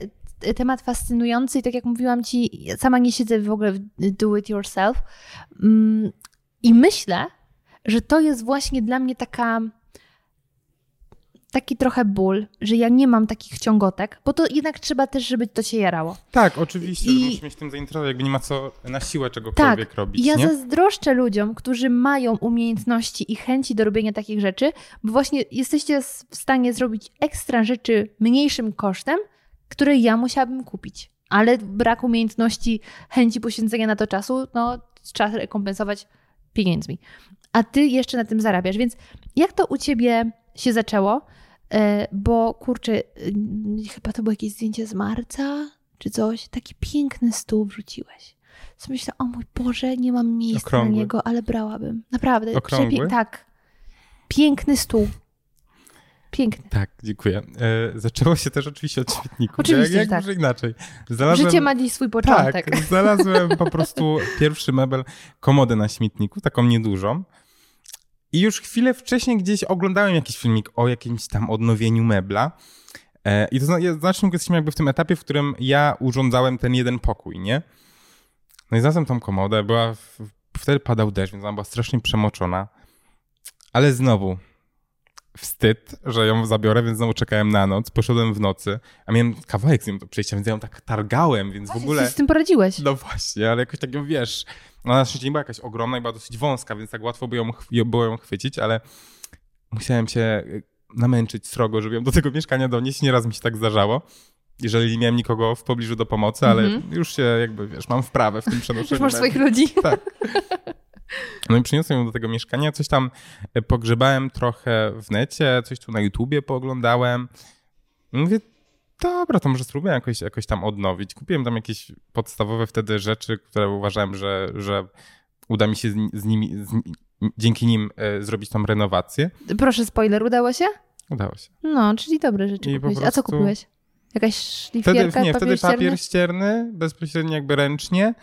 temat fascynujący i tak jak mówiłam ci, ja sama nie siedzę w ogóle w do it yourself. I myślę, że to jest właśnie dla mnie taka, taki trochę ból, że ja nie mam takich ciągotek, bo to jednak trzeba też, żeby to się jarało. Tak, oczywiście, I... że musimy się tym zainteresować, jakby nie ma co na siłę czegokolwiek tak, robić. Ja nie? zazdroszczę ludziom, którzy mają umiejętności i chęci do robienia takich rzeczy, bo właśnie jesteście w stanie zrobić ekstra rzeczy mniejszym kosztem, które ja musiałabym kupić. Ale brak umiejętności, chęci poświęcenia na to czasu, no trzeba rekompensować pieniędzmi. A ty jeszcze na tym zarabiasz, więc jak to u ciebie się zaczęło? Bo kurczę, chyba to było jakieś zdjęcie z marca czy coś. Taki piękny stół wrzuciłeś. Co myślę, o mój Boże, nie mam miejsca Okrągły. na niego, ale brałabym. Naprawdę. Okrągły? Tak. Piękny stół. Piękny. Tak, dziękuję. E, zaczęło się też oczywiście od śmietników. Oczywiście, jak, jak tak. inaczej. Znalazłem, Życie ma dziś swój początek. Tak, znalazłem po prostu pierwszy mebel, komodę na śmietniku, taką niedużą. I już chwilę wcześniej gdzieś oglądałem jakiś filmik o jakimś tam odnowieniu mebla. E, I to zna, ja, znacznie jesteśmy jakby w tym etapie, w którym ja urządzałem ten jeden pokój, nie? No i znalazłem tą komodę, była w, wtedy padał deszcz, więc ona była strasznie przemoczona. Ale znowu wstyd, że ją zabiorę, więc znowu czekałem na noc. Poszedłem w nocy, a miałem kawałek z nią do przejścia, więc ja ją tak targałem, więc właśnie, w ogóle... Ty z tym poradziłeś. No właśnie, ale jakoś tak ją, wiesz, ona na szczęście nie była jakaś ogromna i była dosyć wąska, więc tak łatwo by ją, było ją chwycić, ale musiałem się namęczyć srogo, żeby ją do tego mieszkania donieść. Nieraz mi się tak zdarzało, jeżeli nie miałem nikogo w pobliżu do pomocy, ale mm-hmm. już się jakby, wiesz, mam wprawę w tym przenoszeniu. Już masz swoich ludzi. Tak. No i przyniosłem ją do tego mieszkania, coś tam pogrzebałem trochę w necie, coś tu na YouTubie pooglądałem. Mówię, dobra, to może spróbuję jakoś, jakoś tam odnowić. Kupiłem tam jakieś podstawowe wtedy rzeczy, które uważałem, że, że uda mi się z nimi, z, dzięki nim e, zrobić tam renowację. Proszę spoiler, udało się? Udało się. No, czyli dobre rzeczy kupiłeś. Prostu... A co kupiłeś? Jakaś szlifierka, wtedy, nie, papier wtedy papier ścierny? ścierny, bezpośrednio jakby ręcznie.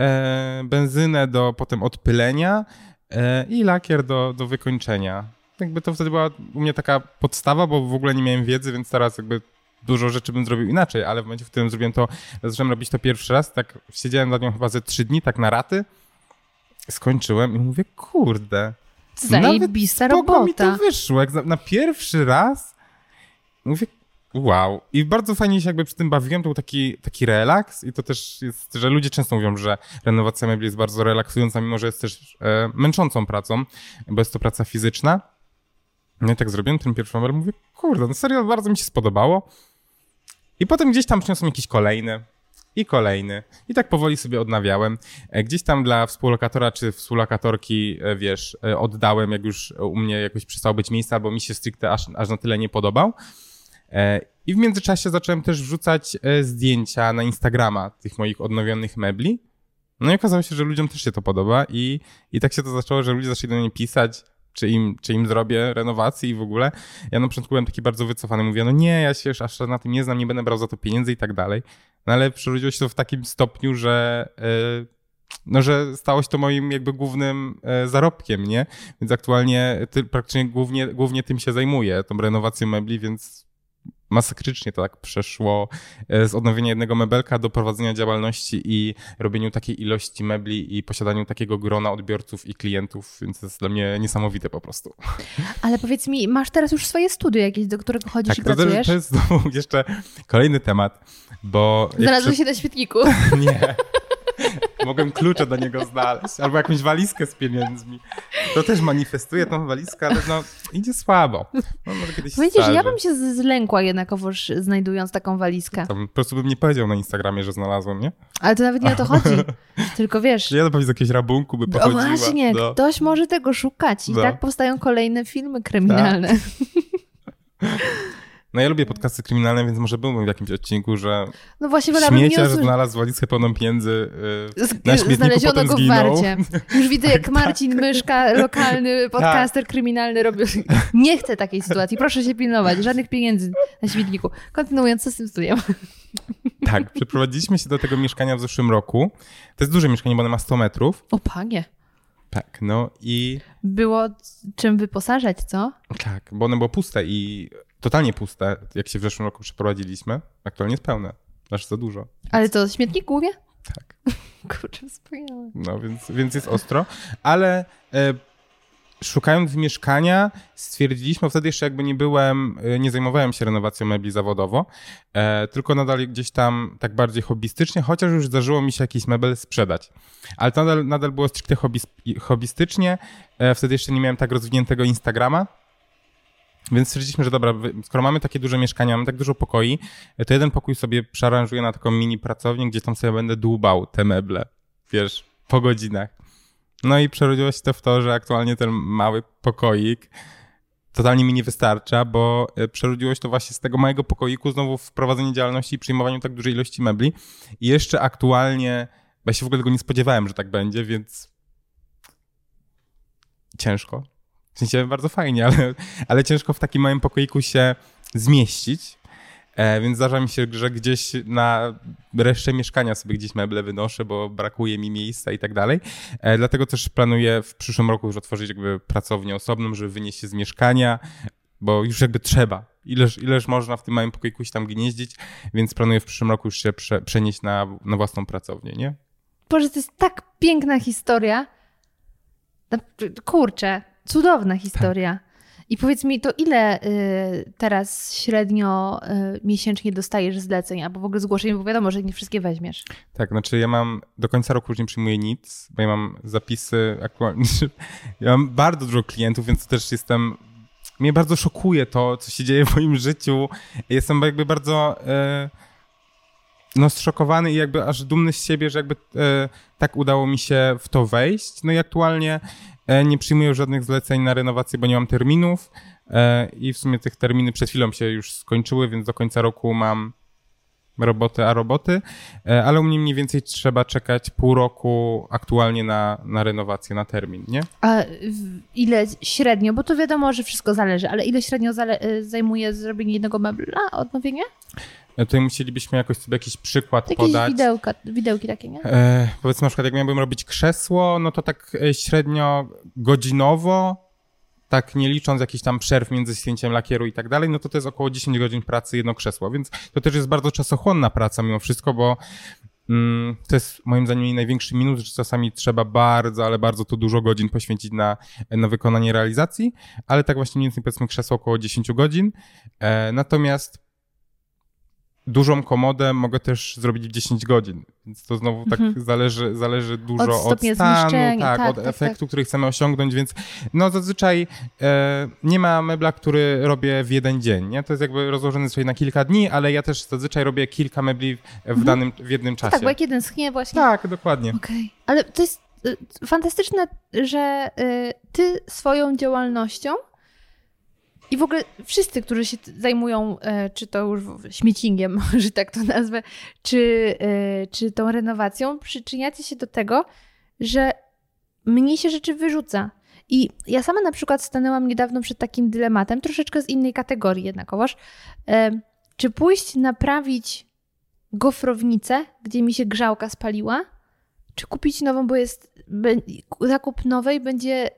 E, benzynę do potem odpylenia e, i lakier do, do wykończenia. Jakby to wtedy była u mnie taka podstawa, bo w ogóle nie miałem wiedzy, więc teraz jakby dużo rzeczy bym zrobił inaczej, ale w momencie, w którym zrobiłem to, zacząłem robić to pierwszy raz, tak siedziałem nad nią chyba ze trzy dni, tak na raty, skończyłem i mówię, kurde, zajebista robota. Nawet spoko mi to wyszło. Jak na pierwszy raz mówię, wow. I bardzo fajnie się jakby przy tym bawiłem. To był taki, taki relaks i to też jest, że ludzie często mówią, że renowacja mebli jest bardzo relaksująca, mimo że jest też e, męczącą pracą, bo jest to praca fizyczna. No i tak zrobiłem ten pierwszy mebel, mówię, kurde, no serio, bardzo mi się spodobało. I potem gdzieś tam przyniosłem jakiś kolejny i kolejny. I tak powoli sobie odnawiałem. Gdzieś tam dla współlokatora czy współlokatorki, wiesz, oddałem, jak już u mnie jakoś przestało być miejsca, bo mi się stricte aż, aż na tyle nie podobał. I w międzyczasie zacząłem też wrzucać zdjęcia na Instagrama tych moich odnowionych mebli. No i okazało się, że ludziom też się to podoba i, i tak się to zaczęło, że ludzie zaczęli do mnie pisać, czy im, czy im zrobię renowacji i w ogóle. Ja na początku byłem taki bardzo wycofany, mówię, no nie, ja się już aż na tym nie znam, nie będę brał za to pieniędzy i tak dalej. No ale przerodziło się to w takim stopniu, że, yy, no, że stało się to moim jakby głównym yy, zarobkiem, nie? Więc aktualnie ty, praktycznie głównie, głównie tym się zajmuję, tą renowacją mebli, więc masakrycznie to tak przeszło z odnowienia jednego mebelka do prowadzenia działalności i robieniu takiej ilości mebli i posiadaniu takiego grona odbiorców i klientów, więc to jest dla mnie niesamowite po prostu. Ale powiedz mi, masz teraz już swoje studio jakieś, do którego chodzisz tak, i to pracujesz? To jest znowu jeszcze kolejny temat, bo... Znalazłem się na świetniku. Nie. Mogłem klucze do niego znaleźć, albo jakąś walizkę z pieniędzmi. To też manifestuje tą walizkę, ale no idzie słabo. No, może kiedyś Wiecie, że ja bym się zlękła jednakowoż znajdując taką walizkę. Tam po prostu bym nie powiedział na Instagramie, że znalazłem, nie? Ale to nawet nie o to chodzi, tylko wiesz... Ja to pewnie z jakiegoś rabunku by pochodziła. O właśnie, do... ktoś może tego szukać i do... tak powstają kolejne filmy kryminalne. Tak. No ja lubię podcasty kryminalne, więc może byłbym w jakimś odcinku, że no właśnie, śmiecia, że znalazł walizkę pełną pieniędzy yy, na śmietniku, znaleziono potem go w Warcie. Już widzę, jak tak, Marcin tak. Myszka, lokalny podcaster tak. kryminalny robił. Nie chcę takiej sytuacji, proszę się pilnować, żadnych pieniędzy na śmietniku. Kontynuując, co z tym studiem? Tak, przeprowadziliśmy się do tego mieszkania w zeszłym roku. To jest duże mieszkanie, bo ono ma sto metrów. O panie. Tak, no i... Było czym wyposażać, co? Tak, bo ono było puste i... Totalnie puste, jak się w zeszłym roku przeprowadziliśmy. Aktualnie jest pełne, aż za dużo. Więc... Ale to śmietnik głównie? Tak. Kurczę, wspaniałe. No więc, więc jest ostro, ale e, szukając mieszkania stwierdziliśmy, wtedy jeszcze jakby nie byłem, nie zajmowałem się renowacją mebli zawodowo, e, tylko nadal gdzieś tam tak bardziej hobbystycznie, chociaż już zdarzyło mi się jakiś mebel sprzedać. Ale to nadal, nadal było stricte hobby, hobbystycznie, e, wtedy jeszcze nie miałem tak rozwiniętego Instagrama. Więc stwierdziliśmy, że dobra, skoro mamy takie duże mieszkania, mamy tak dużo pokoi, to jeden pokój sobie przearanżuję na taką mini pracownię, gdzie tam sobie będę dłubał te meble, wiesz, po godzinach. No i przerodziło się to w to, że aktualnie ten mały pokoik totalnie mi nie wystarcza, bo przerodziło się to właśnie z tego małego pokoiku znowu w prowadzeniu działalności i przyjmowaniu tak dużej ilości mebli. I jeszcze aktualnie, bo ja się w ogóle tego nie spodziewałem, że tak będzie, więc ciężko. W sensie bardzo fajnie, ale, ale ciężko w takim małym pokoiku się zmieścić, e, więc zdarza mi się, że gdzieś na resztę mieszkania sobie gdzieś meble wynoszę, bo brakuje mi miejsca i tak dalej. E, dlatego też planuję w przyszłym roku już otworzyć jakby pracownię osobną, żeby wynieść się z mieszkania, bo już jakby trzeba. Ileż, ileż można w tym małym pokoiku się tam gnieździć, więc planuję w przyszłym roku już się prze, przenieść na, na własną pracownię, nie? Boże, to jest tak piękna historia. Kurczę. Cudowna historia. I powiedz mi, to ile y, teraz średnio y, miesięcznie dostajesz zleceń, albo w ogóle zgłoszeń, bo wiadomo, że nie wszystkie weźmiesz. Tak, znaczy ja mam, do końca roku już nie przyjmuję nic, bo ja mam zapisy aktualnie. Ja mam bardzo dużo klientów, więc też jestem, mnie bardzo szokuje to, co się dzieje w moim życiu. Jestem jakby bardzo... Y, No zszokowany i jakby aż dumny z siebie, że jakby e, tak udało mi się w to wejść. No i aktualnie e, nie przyjmuję żadnych zleceń na renowację, bo nie mam terminów e, i w sumie tych terminy przed chwilą się już skończyły, więc do końca roku mam roboty, a roboty, e, ale u mnie mniej więcej trzeba czekać pół roku aktualnie na, na renowację, na termin, nie? A ile średnio, bo to wiadomo, że wszystko zależy, ale ile średnio zale- zajmuje zrobienie jednego mebla, odnowienie? Tutaj musielibyśmy jakoś sobie jakiś przykład jakieś podać. Widełka, widełki takie, nie? E, powiedzmy na przykład, jak miałbym robić krzesło, no to tak średnio godzinowo, tak nie licząc jakichś tam przerw między ścięciem lakieru i tak dalej, no to to jest około dziesięć godzin pracy jedno krzesło, więc to też jest bardzo czasochłonna praca mimo wszystko, bo To jest moim zdaniem największy minus, że czasami trzeba bardzo, ale bardzo to dużo godzin poświęcić na, na wykonanie realizacji, ale tak właśnie mniej więcej powiedzmy krzesło około dziesięć godzin. E, natomiast dużą komodę mogę też zrobić w dziesięć godzin, więc to znowu tak mhm. zależy, zależy dużo od, od stanu, tak, tak, od tak, efektu, tak. który chcemy osiągnąć, więc no zazwyczaj e, nie ma mebla, który robię w jeden dzień, nie? To jest jakby rozłożone sobie na kilka dni, ale ja też zazwyczaj robię kilka mebli w, mhm. danym, w jednym czasie. Tak, bo jak jeden schnie właśnie. Tak, dokładnie. Okej. Ale to jest y, fantastyczne, że y, ty swoją działalnością i w ogóle wszyscy, którzy się zajmują, czy to już śmiecingiem, że tak to nazwę, czy, czy tą renowacją, przyczyniacie się do tego, że mnie się rzeczy wyrzuca. I ja sama na przykład stanęłam niedawno przed takim dylematem, troszeczkę z innej kategorii jednakowoż. Czy pójść naprawić gofrownicę, gdzie mi się grzałka spaliła, czy kupić nową, bo jest zakup nowej będzie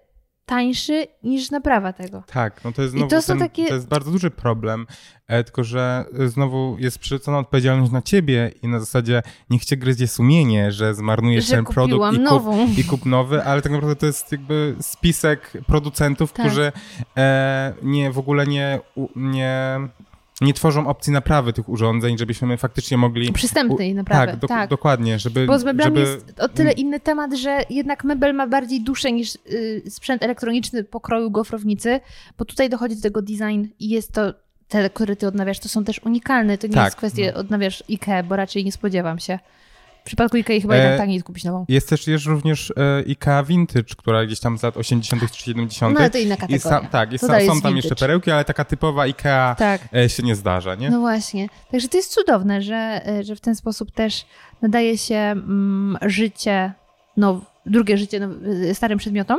tańszy niż naprawa tego. Tak, no to jest znowu to, ten, takie... to jest bardzo duży problem, e, tylko że znowu jest przerzucona odpowiedzialność na ciebie i na zasadzie niech cię gryzie sumienie, że zmarnujesz że ten produkt i kup, i kup nowy, ale tak naprawdę to jest jakby spisek producentów, tak. którzy e, nie w ogóle nie... U, nie Nie tworzą opcji naprawy tych urządzeń, żebyśmy faktycznie mogli... Przystępnej naprawy. Tak, do, tak. dokładnie. Żeby, bo z meblami żeby... jest o tyle inny temat, że jednak mebel ma bardziej duszę niż yy, sprzęt elektroniczny pokroju gofrownicy, bo tutaj dochodzi do tego design i jest to, te, które ty odnawiasz, to są też unikalne. To nie tak, jest kwestia no. odnawiasz IKEA, bo raczej nie spodziewam się. W przypadku IKEA chyba e, jednak taniej kupić nową. Jest też jest również e, IKEA Vintage, która gdzieś tam z lat osiemdziesiątych czy siedemdziesiątych. No ale to inna kategoria. Jest, tak, jest, są jest tam vintage. Jeszcze perełki, ale taka typowa IKEA tak. e, się nie zdarza. Nie? No właśnie. Także to jest cudowne, że, że w ten sposób też nadaje się mm, życie, now, drugie życie now, starym przedmiotom.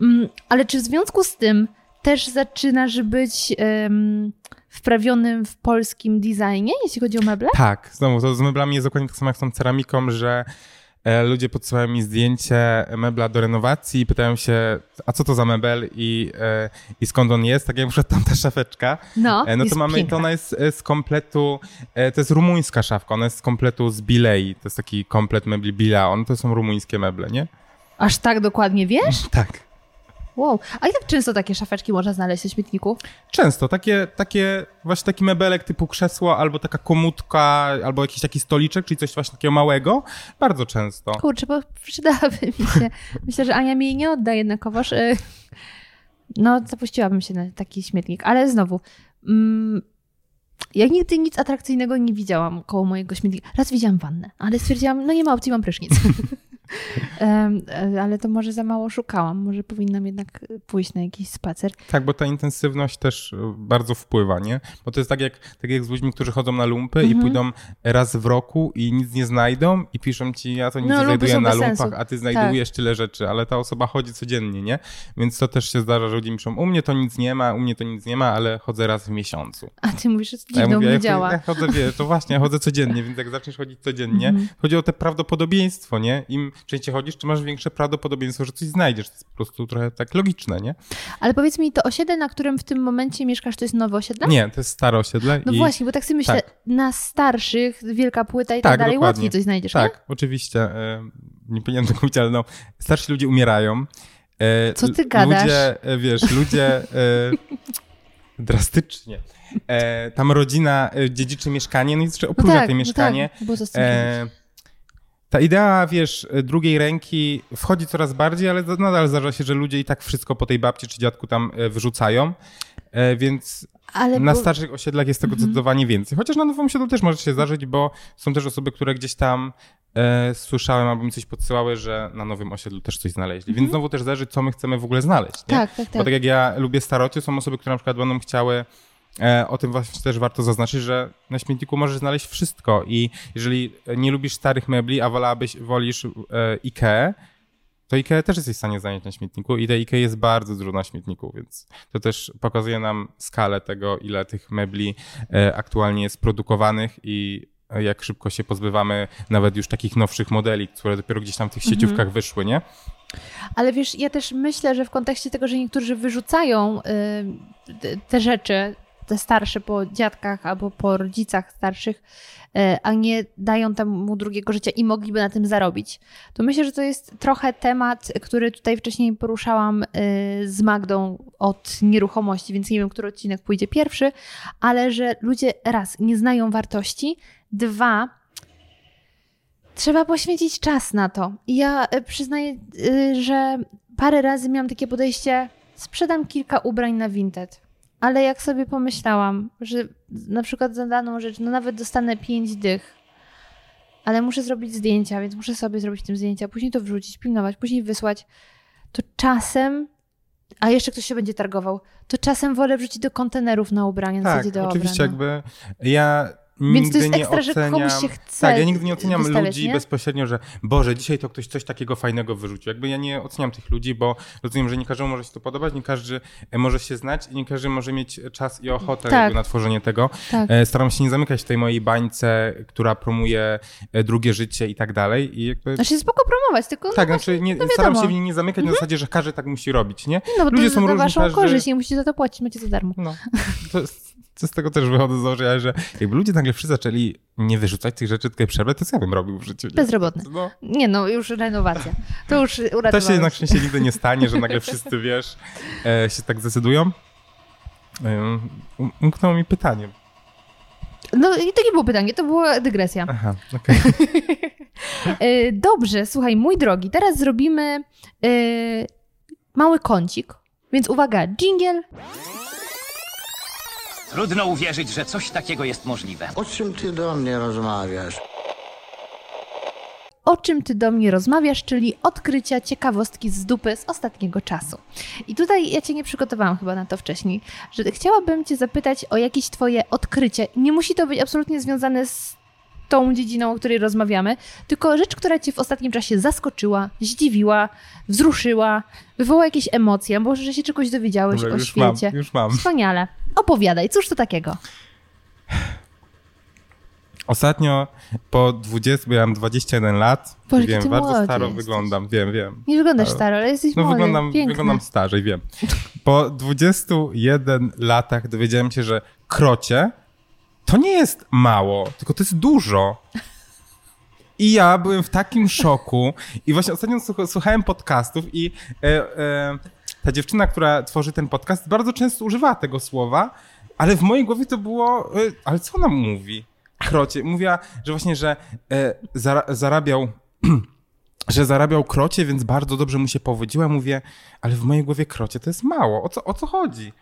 Mm, ale czy w związku z tym też zaczynasz być... Ym, wprawionym w polskim designie, jeśli chodzi o meble? Tak, znowu, to z meblami jest dokładnie tak samo jak z tą ceramiką, że e, ludzie podsyłają mi zdjęcie mebla do renowacji i pytają się, a co to za mebel i, e, i skąd on jest, tak jak na przykład tamta szafeczka. No, e, no to mamy, to ona jest z kompletu, e, to jest rumuńska szafka, ona jest z kompletu z Bilei, to jest taki komplet mebli Bileon, to są rumuńskie meble, nie? Aż tak dokładnie wiesz? Tak. Wow, a jak często takie szafeczki można znaleźć w śmietniku? Często, takie, takie właśnie taki mebelek typu krzesło, albo taka komódka, albo jakiś taki stoliczek, czyli coś właśnie takiego małego, bardzo często. Kurczę, bo przydałaby mi się, myślę, że Ania mi jej nie odda jednakowoż, no zapuściłabym się na taki śmietnik, ale znowu, mm, ja nigdy nic atrakcyjnego nie widziałam koło mojego śmietnika, raz widziałam wannę, ale stwierdziłam, no nie ma opcji, mam prysznic. Um, ale to może za mało szukałam, może powinnam jednak pójść na jakiś spacer. Tak, bo ta intensywność też bardzo wpływa, nie? Bo to jest tak jak, tak jak z ludźmi, którzy chodzą na lumpy mm-hmm. i pójdą raz w roku i nic nie znajdą i piszą ci, ja to nic no, nie znajduję na lumpach, sensu. A ty znajdujesz tak. tyle rzeczy, ale ta osoba chodzi codziennie, nie? Więc to też się zdarza, że ludzie piszą, u mnie to nic nie ma, u mnie to nic nie ma, ale chodzę raz w miesiącu. A ty mówisz, że to dziwną nie działa. Ja chodzę, wiesz, to właśnie, ja chodzę codziennie, więc jak zaczniesz chodzić codziennie, mm-hmm. chodzi o te prawdopodobieństwo, nie? Im częściej chodzisz, czy masz większe prawdopodobieństwo, że coś znajdziesz. To jest po prostu trochę tak logiczne, nie? Ale powiedz mi, to osiedle, na którym w tym momencie mieszkasz, to jest nowe osiedle? Nie, to jest stare osiedle. No i... właśnie, bo tak sobie myślę, tak. na starszych, wielka płyta i tak, tak dalej, dokładnie. Łatwiej coś znajdziesz, tak, nie? Tak, oczywiście. Nie powinienem tego mówić, ale no, starsi ludzie umierają. Co ty gadasz? Ludzie, wiesz, ludzie drastycznie. Tam rodzina dziedziczy mieszkanie, no i jeszcze oprócz no tak, te mieszkanie. No tak, bo to z tym ta idea, wiesz, drugiej ręki wchodzi coraz bardziej, ale nadal zdarza się, że ludzie i tak wszystko po tej babci czy dziadku tam wyrzucają, więc ale na bo... starszych osiedlach jest tego mm-hmm. zdecydowanie więcej. Chociaż na nowym osiedlu też może się zdarzyć, bo są też osoby, które gdzieś tam e, słyszałem albo mi coś podsyłały, że na nowym osiedlu też coś znaleźli. Mm-hmm. Więc znowu też zależy, co my chcemy w ogóle znaleźć. Nie? Tak, tak, tak. Bo tak jak ja lubię starocie, są osoby, które na przykład będą chciały o tym właśnie też warto zaznaczyć, że na śmietniku możesz znaleźć wszystko i jeżeli nie lubisz starych mebli, a wolałabyś, wolisz e, IKEA, to IKEA też jesteś w stanie znaleźć na śmietniku i te IKEA jest bardzo dużo na śmietniku, więc to też pokazuje nam skalę tego, ile tych mebli e, aktualnie jest produkowanych i jak szybko się pozbywamy nawet już takich nowszych modeli, które dopiero gdzieś tam w tych sieciówkach mm-hmm. wyszły, nie? Ale wiesz, ja też myślę, że w kontekście tego, że niektórzy wyrzucają y, te rzeczy, te starsze po dziadkach albo po rodzicach starszych, a nie dają temu drugiego życia i mogliby na tym zarobić. To myślę, że to jest trochę temat, który tutaj wcześniej poruszałam z Magdą od nieruchomości, więc nie wiem, który odcinek pójdzie pierwszy, ale że ludzie raz, nie znają wartości, dwa, trzeba poświęcić czas na to. I ja przyznaję, że parę razy miałam takie podejście, sprzedam kilka ubrań na Vinted. Ale jak sobie pomyślałam, że na przykład za daną rzecz, no nawet dostanę pięć dych, ale muszę zrobić zdjęcia, więc muszę sobie zrobić tym zdjęcia, później to wrzucić, pilnować, później wysłać, to czasem, a jeszcze ktoś się będzie targował, to czasem wolę wrzucić do kontenerów na ubranie, na tak, do Tak, oczywiście jakby ja... Nigdy Więc to jest nie ekstra, oceniam, że komuś się chce. Tak, ja nigdy nie oceniam ludzi nie? bezpośrednio, że Boże, dzisiaj to ktoś coś takiego fajnego wyrzucił. Jakby ja nie oceniam tych ludzi, bo rozumiem, że nie każdemu może się to podobać, nie każdy może się znać i nie każdy może mieć czas i ochotę tak. na tworzenie tego. Tak. Staram się nie zamykać w tej mojej bańce, która promuje drugie życie i tak dalej. I jakby... Znaczy spoko promować, tylko tak, no właśnie, znaczy nie, staram się w niej nie zamykać mm-hmm. na zasadzie, że każdy tak musi robić, nie? No bo ludzie to są za waszą każdy... korzyść, nie musicie za to płacić, macie za darmo. No, to jest... Co z tego też wychodzę z założenia, że jakby ludzie nagle wszyscy zaczęli nie wyrzucać tych rzeczy, tylko przerwę, to co ja bym robił w życiu? Nie? Bezrobotny. No. Nie no, już renowacja. To już uratowałem. To się jednak się nigdy nie stanie, że nagle wszyscy, wiesz, się tak zdecydują. Umknęło mi pytanie. No i to nie było pytanie, to była dygresja. Aha, okej. Okay. Dobrze, słuchaj, mój drogi, teraz zrobimy mały kącik. Więc uwaga, dżingiel. Trudno uwierzyć, że coś takiego jest możliwe. O czym ty do mnie rozmawiasz? O czym ty do mnie rozmawiasz, czyli odkrycia ciekawostki z dupy z ostatniego czasu. I tutaj ja cię nie przygotowałam chyba na to wcześniej, że chciałabym cię zapytać o jakieś twoje odkrycie. Nie musi to być absolutnie związane z tą dziedziną, o której rozmawiamy, tylko rzecz, która cię w ostatnim czasie zaskoczyła, zdziwiła, wzruszyła, wywołała jakieś emocje, może że się czegoś dowiedziałeś Dobra, o już świecie. Mam, już mam. Wspaniale. Opowiadaj, cóż to takiego? Ostatnio po dwudziestu, bo ja mam dwadzieścia jeden lat, Boże, wiem, bardzo staro jesteś. Wyglądam, wiem, wiem. Nie wyglądasz staro, ale jesteś no, młody, wyglądam, wyglądam starzej, wiem. Po dwudziestu jeden latach dowiedziałem się, że krocie to nie jest mało, tylko to jest dużo. I ja byłem w takim szoku i właśnie ostatnio słuchałem podcastów i e, e, ta dziewczyna, która tworzy ten podcast, bardzo często używała tego słowa, ale w mojej głowie to było, e, ale co ona mówi? Krocie. Mówiła, że właśnie, że e, zara- zarabiał... że zarabiał krocie, więc bardzo dobrze mu się powodziła. Mówię, ale w mojej głowie krocie to jest mało. O co, o co chodzi?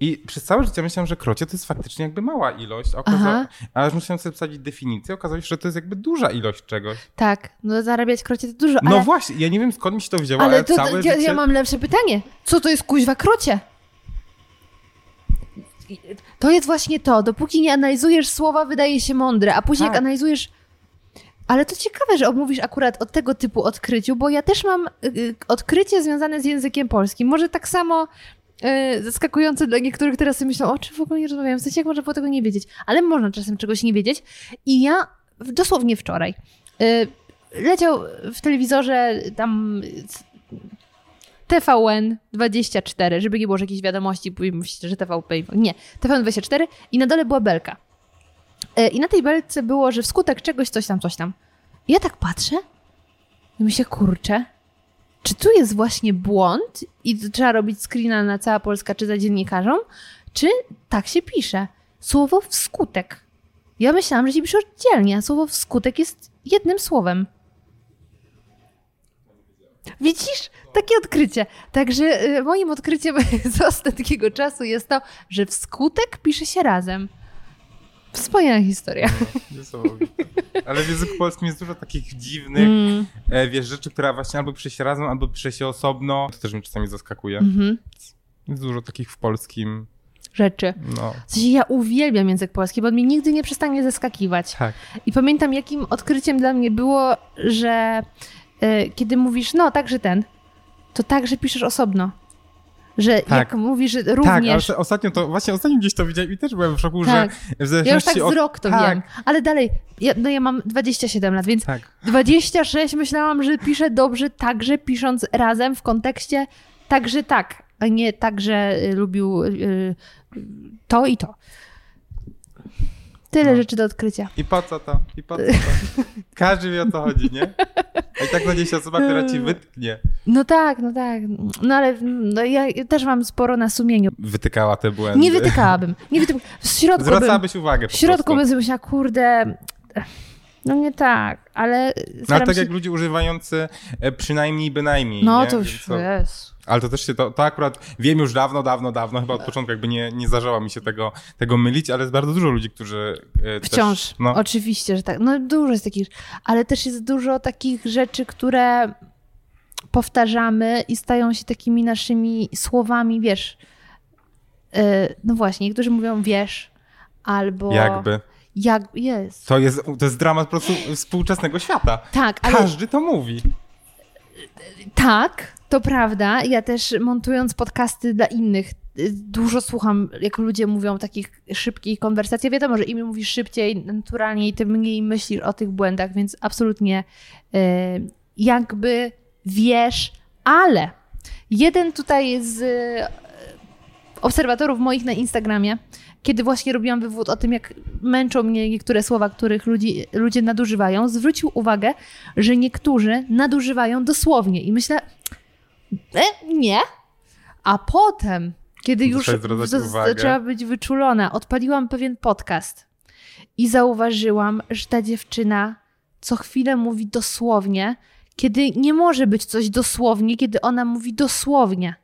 I przez całe życie myślałem, że krocie to jest faktycznie jakby mała ilość, okaza- a już musiałem sobie wsadzić definicję, okazało się, że to jest jakby duża ilość czegoś. Tak, no zarabiać krocie to dużo, ale... No właśnie, ja nie wiem skąd mi się to wzięło, ale, ale to, całe to, życie... Ja mam lepsze pytanie, co to jest kuźwa krocie? To jest właśnie to, dopóki nie analizujesz słowa, wydaje się mądre, a później tak. jak analizujesz... Ale to ciekawe, że mówisz akurat o tego typu odkryciu, bo ja też mam odkrycie związane z językiem polskim, może tak samo... zaskakujące dla niektórych, teraz sobie myślą, o czym w ogóle nie rozmawiam, w sensie jak można było tego nie wiedzieć, ale można czasem czegoś nie wiedzieć i ja dosłownie wczoraj yy, leciał w telewizorze tam T V N dwadzieścia cztery, żeby nie było, że jakieś wiadomości, bo myślicie, że T V P, nie, T V N dwadzieścia cztery i na dole była belka yy, i na tej belce było, że wskutek czegoś coś tam, coś tam. I ja tak patrzę i myślę, kurczę, czy tu jest właśnie błąd i trzeba robić screena na cała Polska czy za dziennikarzom, czy tak się pisze? Słowo wskutek. Ja myślałam, że się pisze oddzielnie, a słowo wskutek jest jednym słowem. Widzisz? Takie odkrycie. Także moim odkryciem z ostatniego czasu jest to, że wskutek pisze się razem. Wspaniała historia. Niesamowite. Ale w języku polskim jest dużo takich dziwnych mm. wiesz, rzeczy, która właśnie albo pisze się razem, albo pisze się osobno. To też mnie czasami zaskakuje. Mm-hmm. Jest dużo takich w polskim. Rzeczy. No. W sensie ja uwielbiam język polski, bo on mnie nigdy nie przestanie zaskakiwać. Tak. I pamiętam, jakim odkryciem dla mnie było, że y, kiedy mówisz, no także ten, to także piszesz osobno. Że tak. jak mówisz również... Tak, ostatnio to, właśnie ostatnio gdzieś to widziałem i też byłem w szoku, tak. że... W zależności ja już tak od... wzrok to tak. wiem, ale dalej, ja, no ja mam dwadzieścia siedem lat, więc tak. dwadzieścia sześć myślałam, że piszę dobrze, także pisząc razem w kontekście, także tak. a nie tak, że lubił to i to. Tyle no. rzeczy do odkrycia. I po co to? I po co to? Każdy wie, o co chodzi, nie? A i tak będzie się osoba, która ci wytknie. No tak, no tak. No ale no, ja też mam sporo na sumieniu. Wytykała te błędy. Nie wytykałabym. Nie wytyk... W środku Zwracałabyś bym, uwagę po prostu. W środku bym myślała, kurde... No nie tak, ale... No ale tak się... jak ludzie używający przynajmniej bynajmniej. No nie? To już co... jest. Ale to też się, to, to akurat wiem już dawno, dawno, dawno, chyba od początku jakby nie, nie zdarzało mi się tego, tego mylić, ale jest bardzo dużo ludzi, którzy... Yy, Wciąż, też, no... oczywiście, że tak. No dużo jest takich, ale też jest dużo takich rzeczy, które powtarzamy i stają się takimi naszymi słowami, wiesz. Yy, no właśnie, niektórzy mówią wiesz, albo... Jakby. Jak jest. To jest, to jest dramat po prostu współczesnego świata. Tak, ale... Każdy to mówi. Tak, to prawda. Ja też montując podcasty dla innych, dużo słucham, jak ludzie mówią takich szybkich konwersacji. Wiadomo, że im mówisz szybciej, naturalniej, tym mniej myślisz o tych błędach, więc absolutnie jakby wiesz, ale jeden tutaj z obserwatorów moich na Instagramie, kiedy właśnie robiłam wywód o tym, jak męczą mnie niektóre słowa, których ludzi, ludzie nadużywają, zwrócił uwagę, że niektórzy nadużywają dosłownie. I myślę, e, nie. A potem, kiedy już zaczęła być wyczulona, odpaliłam pewien podcast i zauważyłam, że ta dziewczyna co chwilę mówi dosłownie, kiedy nie może być coś dosłownie, kiedy ona mówi dosłownie.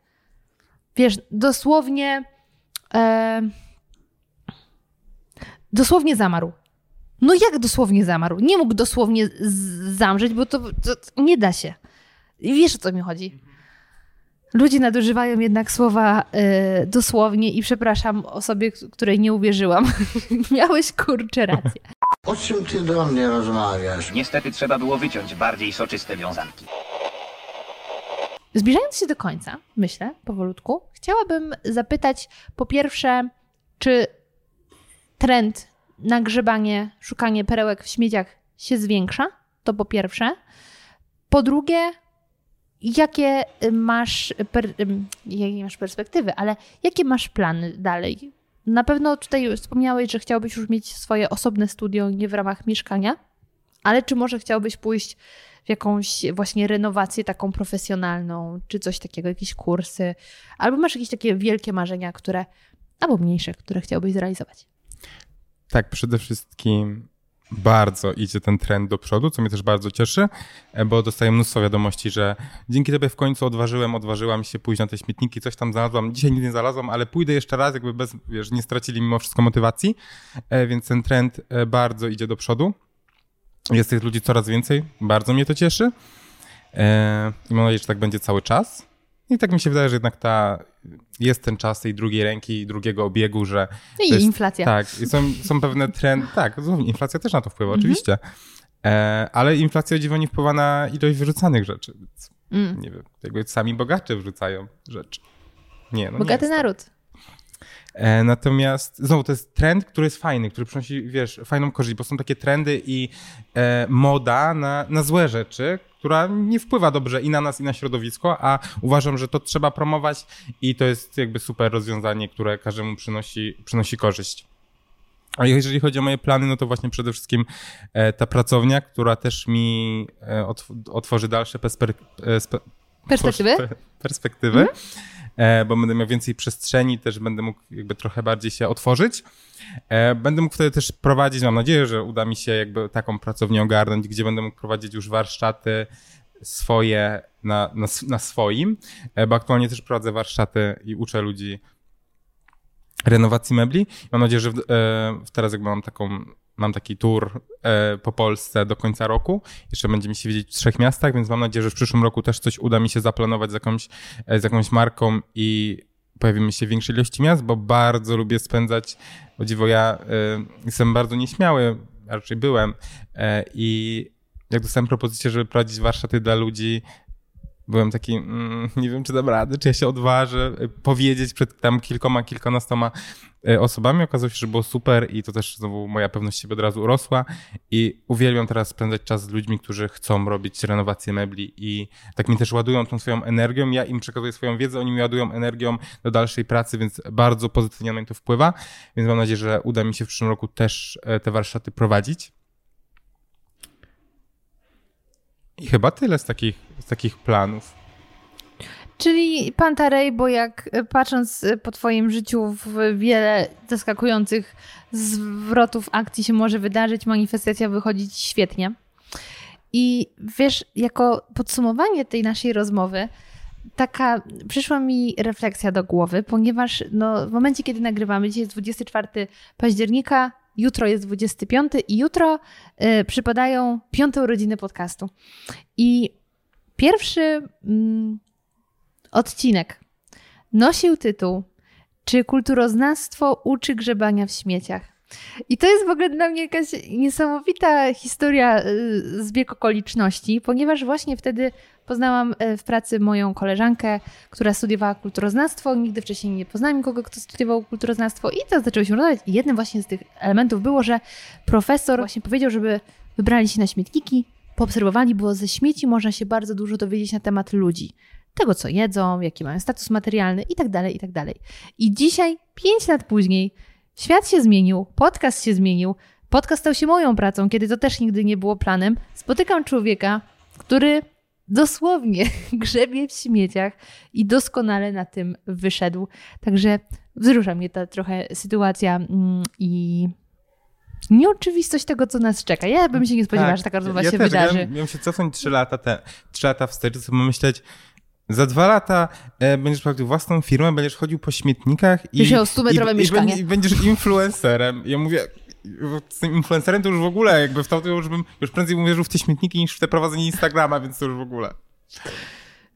Wiesz, dosłownie... E, Dosłownie zamarł. No jak dosłownie zamarł? Nie mógł dosłownie z- zamrzeć, bo to, to nie da się. I wiesz, o co mi chodzi. Ludzie nadużywają jednak słowa y, dosłownie i przepraszam osobie, której nie uwierzyłam. Miałeś kurczę rację. O czym ty do mnie rozmawiasz? Niestety trzeba było wyciąć bardziej soczyste wiązanki. Zbliżając się do końca, myślę, powolutku, chciałabym zapytać po pierwsze, czy... Trend na grzebanie, szukanie perełek w śmieciach się zwiększa, to po pierwsze. Po drugie, jakie masz, per, jakie masz perspektywy, ale jakie masz plany dalej? Na pewno tutaj wspomniałeś, że chciałbyś już mieć swoje osobne studio, nie w ramach mieszkania, ale czy może chciałbyś pójść w jakąś właśnie renowację taką profesjonalną, czy coś takiego, jakieś kursy, albo masz jakieś takie wielkie marzenia, które, albo mniejsze, które chciałbyś zrealizować? Tak, przede wszystkim bardzo idzie ten trend do przodu, co mnie też bardzo cieszy, bo dostaję mnóstwo wiadomości, że dzięki tobie w końcu odważyłem, odważyłam się pójść na te śmietniki, coś tam znalazłam, dzisiaj nic nie znalazłam, ale pójdę jeszcze raz, jakby bez, wiesz, nie stracili mimo wszystko motywacji, więc ten trend bardzo idzie do przodu. Jest tych ludzi coraz więcej, bardzo mnie to cieszy i mam nadzieję, że tak będzie cały czas. I tak mi się wydaje, że jednak ta, jest ten czas tej drugiej ręki, drugiego obiegu, że... I jest, inflacja. Tak, są, są pewne trendy. Tak, inflacja też na to wpływa, mm-hmm. oczywiście. E, ale inflacja o dziwo nie wpływa na ilość wyrzucanych rzeczy. Więc mm. Nie wiem, jakby sami bogacze wrzucają rzeczy. Nie, no bogaty nie naród. E, natomiast znowu to jest trend, który jest fajny, który przynosi, wiesz, fajną korzyść, bo są takie trendy i e, moda na, na złe rzeczy, która nie wpływa dobrze i na nas, i na środowisko, a uważam, że to trzeba promować i to jest jakby super rozwiązanie, które każdemu przynosi, przynosi korzyść. A jeżeli chodzi o moje plany, no to właśnie przede wszystkim ta pracownia, która też mi otworzy dalsze persper... spe... perspektywy, perspektywy mhm. bo będę miał więcej przestrzeni, też będę mógł jakby trochę bardziej się otworzyć. Będę mógł wtedy też prowadzić, mam nadzieję, że uda mi się jakby taką pracownię ogarnąć, gdzie będę mógł prowadzić już warsztaty swoje na, na, na swoim, bo aktualnie też prowadzę warsztaty i uczę ludzi renowacji mebli. Mam nadzieję, że w, w teraz jakby mam taką, mam taki tour po Polsce do końca roku. Jeszcze będziemy się widzieć w trzech miastach, więc mam nadzieję, że w przyszłym roku też coś uda mi się zaplanować z jakąś, z jakąś marką i pojawimy się w większej ilości miast, bo bardzo lubię spędzać, o dziwo ja y, jestem bardzo nieśmiały, raczej byłem y, i jak dostałem propozycję, żeby prowadzić warsztaty dla ludzi byłem taki, mm, nie wiem, czy dam radę, czy ja się odważę powiedzieć przed tam kilkoma, kilkunastoma osobami. Okazało się, że było super i to też znowu moja pewność siebie od razu urosła i uwielbiam teraz spędzać czas z ludźmi, którzy chcą robić renowację mebli i tak mi też ładują tą swoją energią. Ja im przekazuję swoją wiedzę, oni mi ładują energią do dalszej pracy, więc bardzo pozytywnie na mnie to wpływa. Więc mam nadzieję, że uda mi się w przyszłym roku też te warsztaty prowadzić. I chyba tyle z takich, z takich planów. Czyli Pantarej, bo jak patrząc po twoim życiu w wiele zaskakujących zwrotów akcji się może wydarzyć, manifestacja wychodzi ci świetnie. I wiesz, jako podsumowanie tej naszej rozmowy, taka przyszła mi refleksja do głowy, ponieważ no, w momencie, kiedy nagrywamy, dzisiaj jest dwudziestego czwartego października, jutro jest dwudziestego piątego i jutro y, przypadają piąte urodziny podcastu. I pierwszy mm, odcinek nosił tytuł Czy kulturoznawstwo uczy grzebania w śmieciach? I to jest w ogóle dla mnie jakaś niesamowita historia, y, zbieg okoliczności, ponieważ właśnie wtedy poznałam w pracy moją koleżankę, która studiowała kulturoznawstwo. Nigdy wcześniej nie poznałam nikogo, kto studiował kulturoznawstwo i to zaczęło się rozmawiać. I jednym właśnie z tych elementów było, że profesor właśnie powiedział, żeby wybrali się na śmietniki, poobserwowali, bo ze śmieci można się bardzo dużo dowiedzieć na temat ludzi. Tego, co jedzą, jaki mają status materialny i tak dalej, i tak dalej. I dzisiaj, pięć lat później, świat się zmienił, podcast się zmienił, podcast stał się moją pracą, kiedy to też nigdy nie było planem. Spotykam człowieka, który dosłownie grzebie w śmieciach i doskonale na tym wyszedł. Także wzrusza mnie ta trochę sytuacja i nieoczywistość tego, co nas czeka. Ja bym się nie spodziewała, tak, że taka rozmowa ja się też, wydarzy. Ja miałem się cofnąć trzy lata, te, trzy lata wstecz, co mam myśleć. Za dwa lata e, będziesz prowadził własną firmę, będziesz chodził po śmietnikach i, i, i, i, będziesz, i będziesz influencerem. Ja mówię... Z tym influencerem to już w ogóle, jakby w to, to już bym już prędzej uwierzył w te śmietniki niż w te prowadzenie Instagrama, więc to już w ogóle.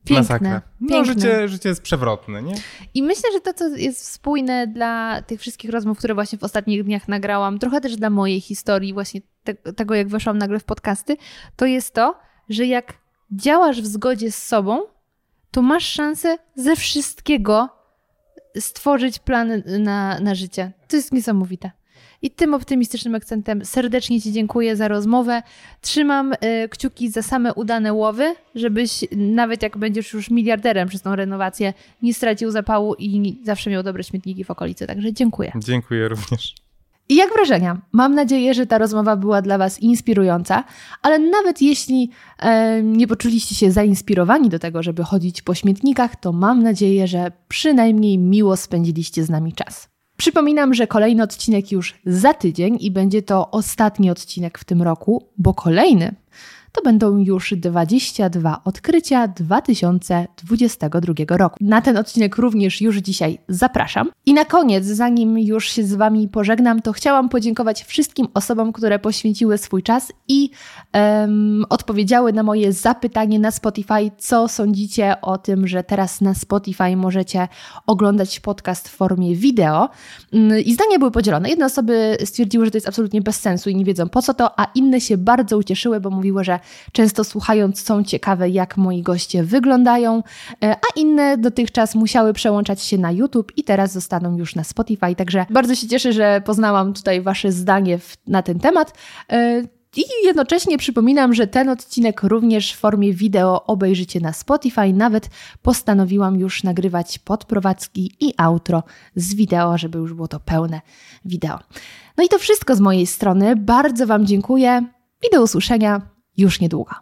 Piękne. Masakra. No piękne. Życie, życie jest przewrotne, nie? I myślę, że to, co jest spójne dla tych wszystkich rozmów, które właśnie w ostatnich dniach nagrałam, trochę też dla mojej historii, właśnie te, tego, jak weszłam nagle w podcasty, to jest to, że jak działasz w zgodzie z sobą, to masz szansę ze wszystkiego stworzyć plan na, na życie. To jest niesamowite. I tym optymistycznym akcentem serdecznie ci dziękuję za rozmowę. Trzymam kciuki za same udane łowy, żebyś nawet jak będziesz już miliarderem przez tą renowację, nie stracił zapału i zawsze miał dobre śmietniki w okolicy. Także dziękuję. Dziękuję również. I jak wrażenia? Mam nadzieję, że ta rozmowa była dla was inspirująca, ale nawet jeśli e, nie poczuliście się zainspirowani do tego, żeby chodzić po śmietnikach, to mam nadzieję, że przynajmniej miło spędziliście z nami czas. Przypominam, że kolejny odcinek już za tydzień i będzie to ostatni odcinek w tym roku, bo kolejny to będą już dwadzieścia dwa odkrycia dwa tysiące dwudziestego drugiego roku. Na ten odcinek również już dzisiaj zapraszam. I na koniec, zanim już się z wami pożegnam, to chciałam podziękować wszystkim osobom, które poświęciły swój czas i um, odpowiedziały na moje zapytanie na Spotify, co sądzicie o tym, że teraz na Spotify możecie oglądać podcast w formie wideo. I zdania były podzielone. Jedne osoby stwierdziły, że to jest absolutnie bez sensu i nie wiedzą po co to, a inne się bardzo ucieszyły, bo mówiły, że często słuchając są ciekawe, jak moi goście wyglądają, a inne dotychczas musiały przełączać się na YouTube i teraz zostaną już na Spotify. Także bardzo się cieszę, że poznałam tutaj wasze zdanie w, na ten temat. I jednocześnie przypominam, że ten odcinek również w formie wideo obejrzycie na Spotify. Nawet postanowiłam już nagrywać podprowadzki i outro z wideo, żeby już było to pełne wideo. No i to wszystko z mojej strony. Bardzo wam dziękuję i do usłyszenia już niedługo.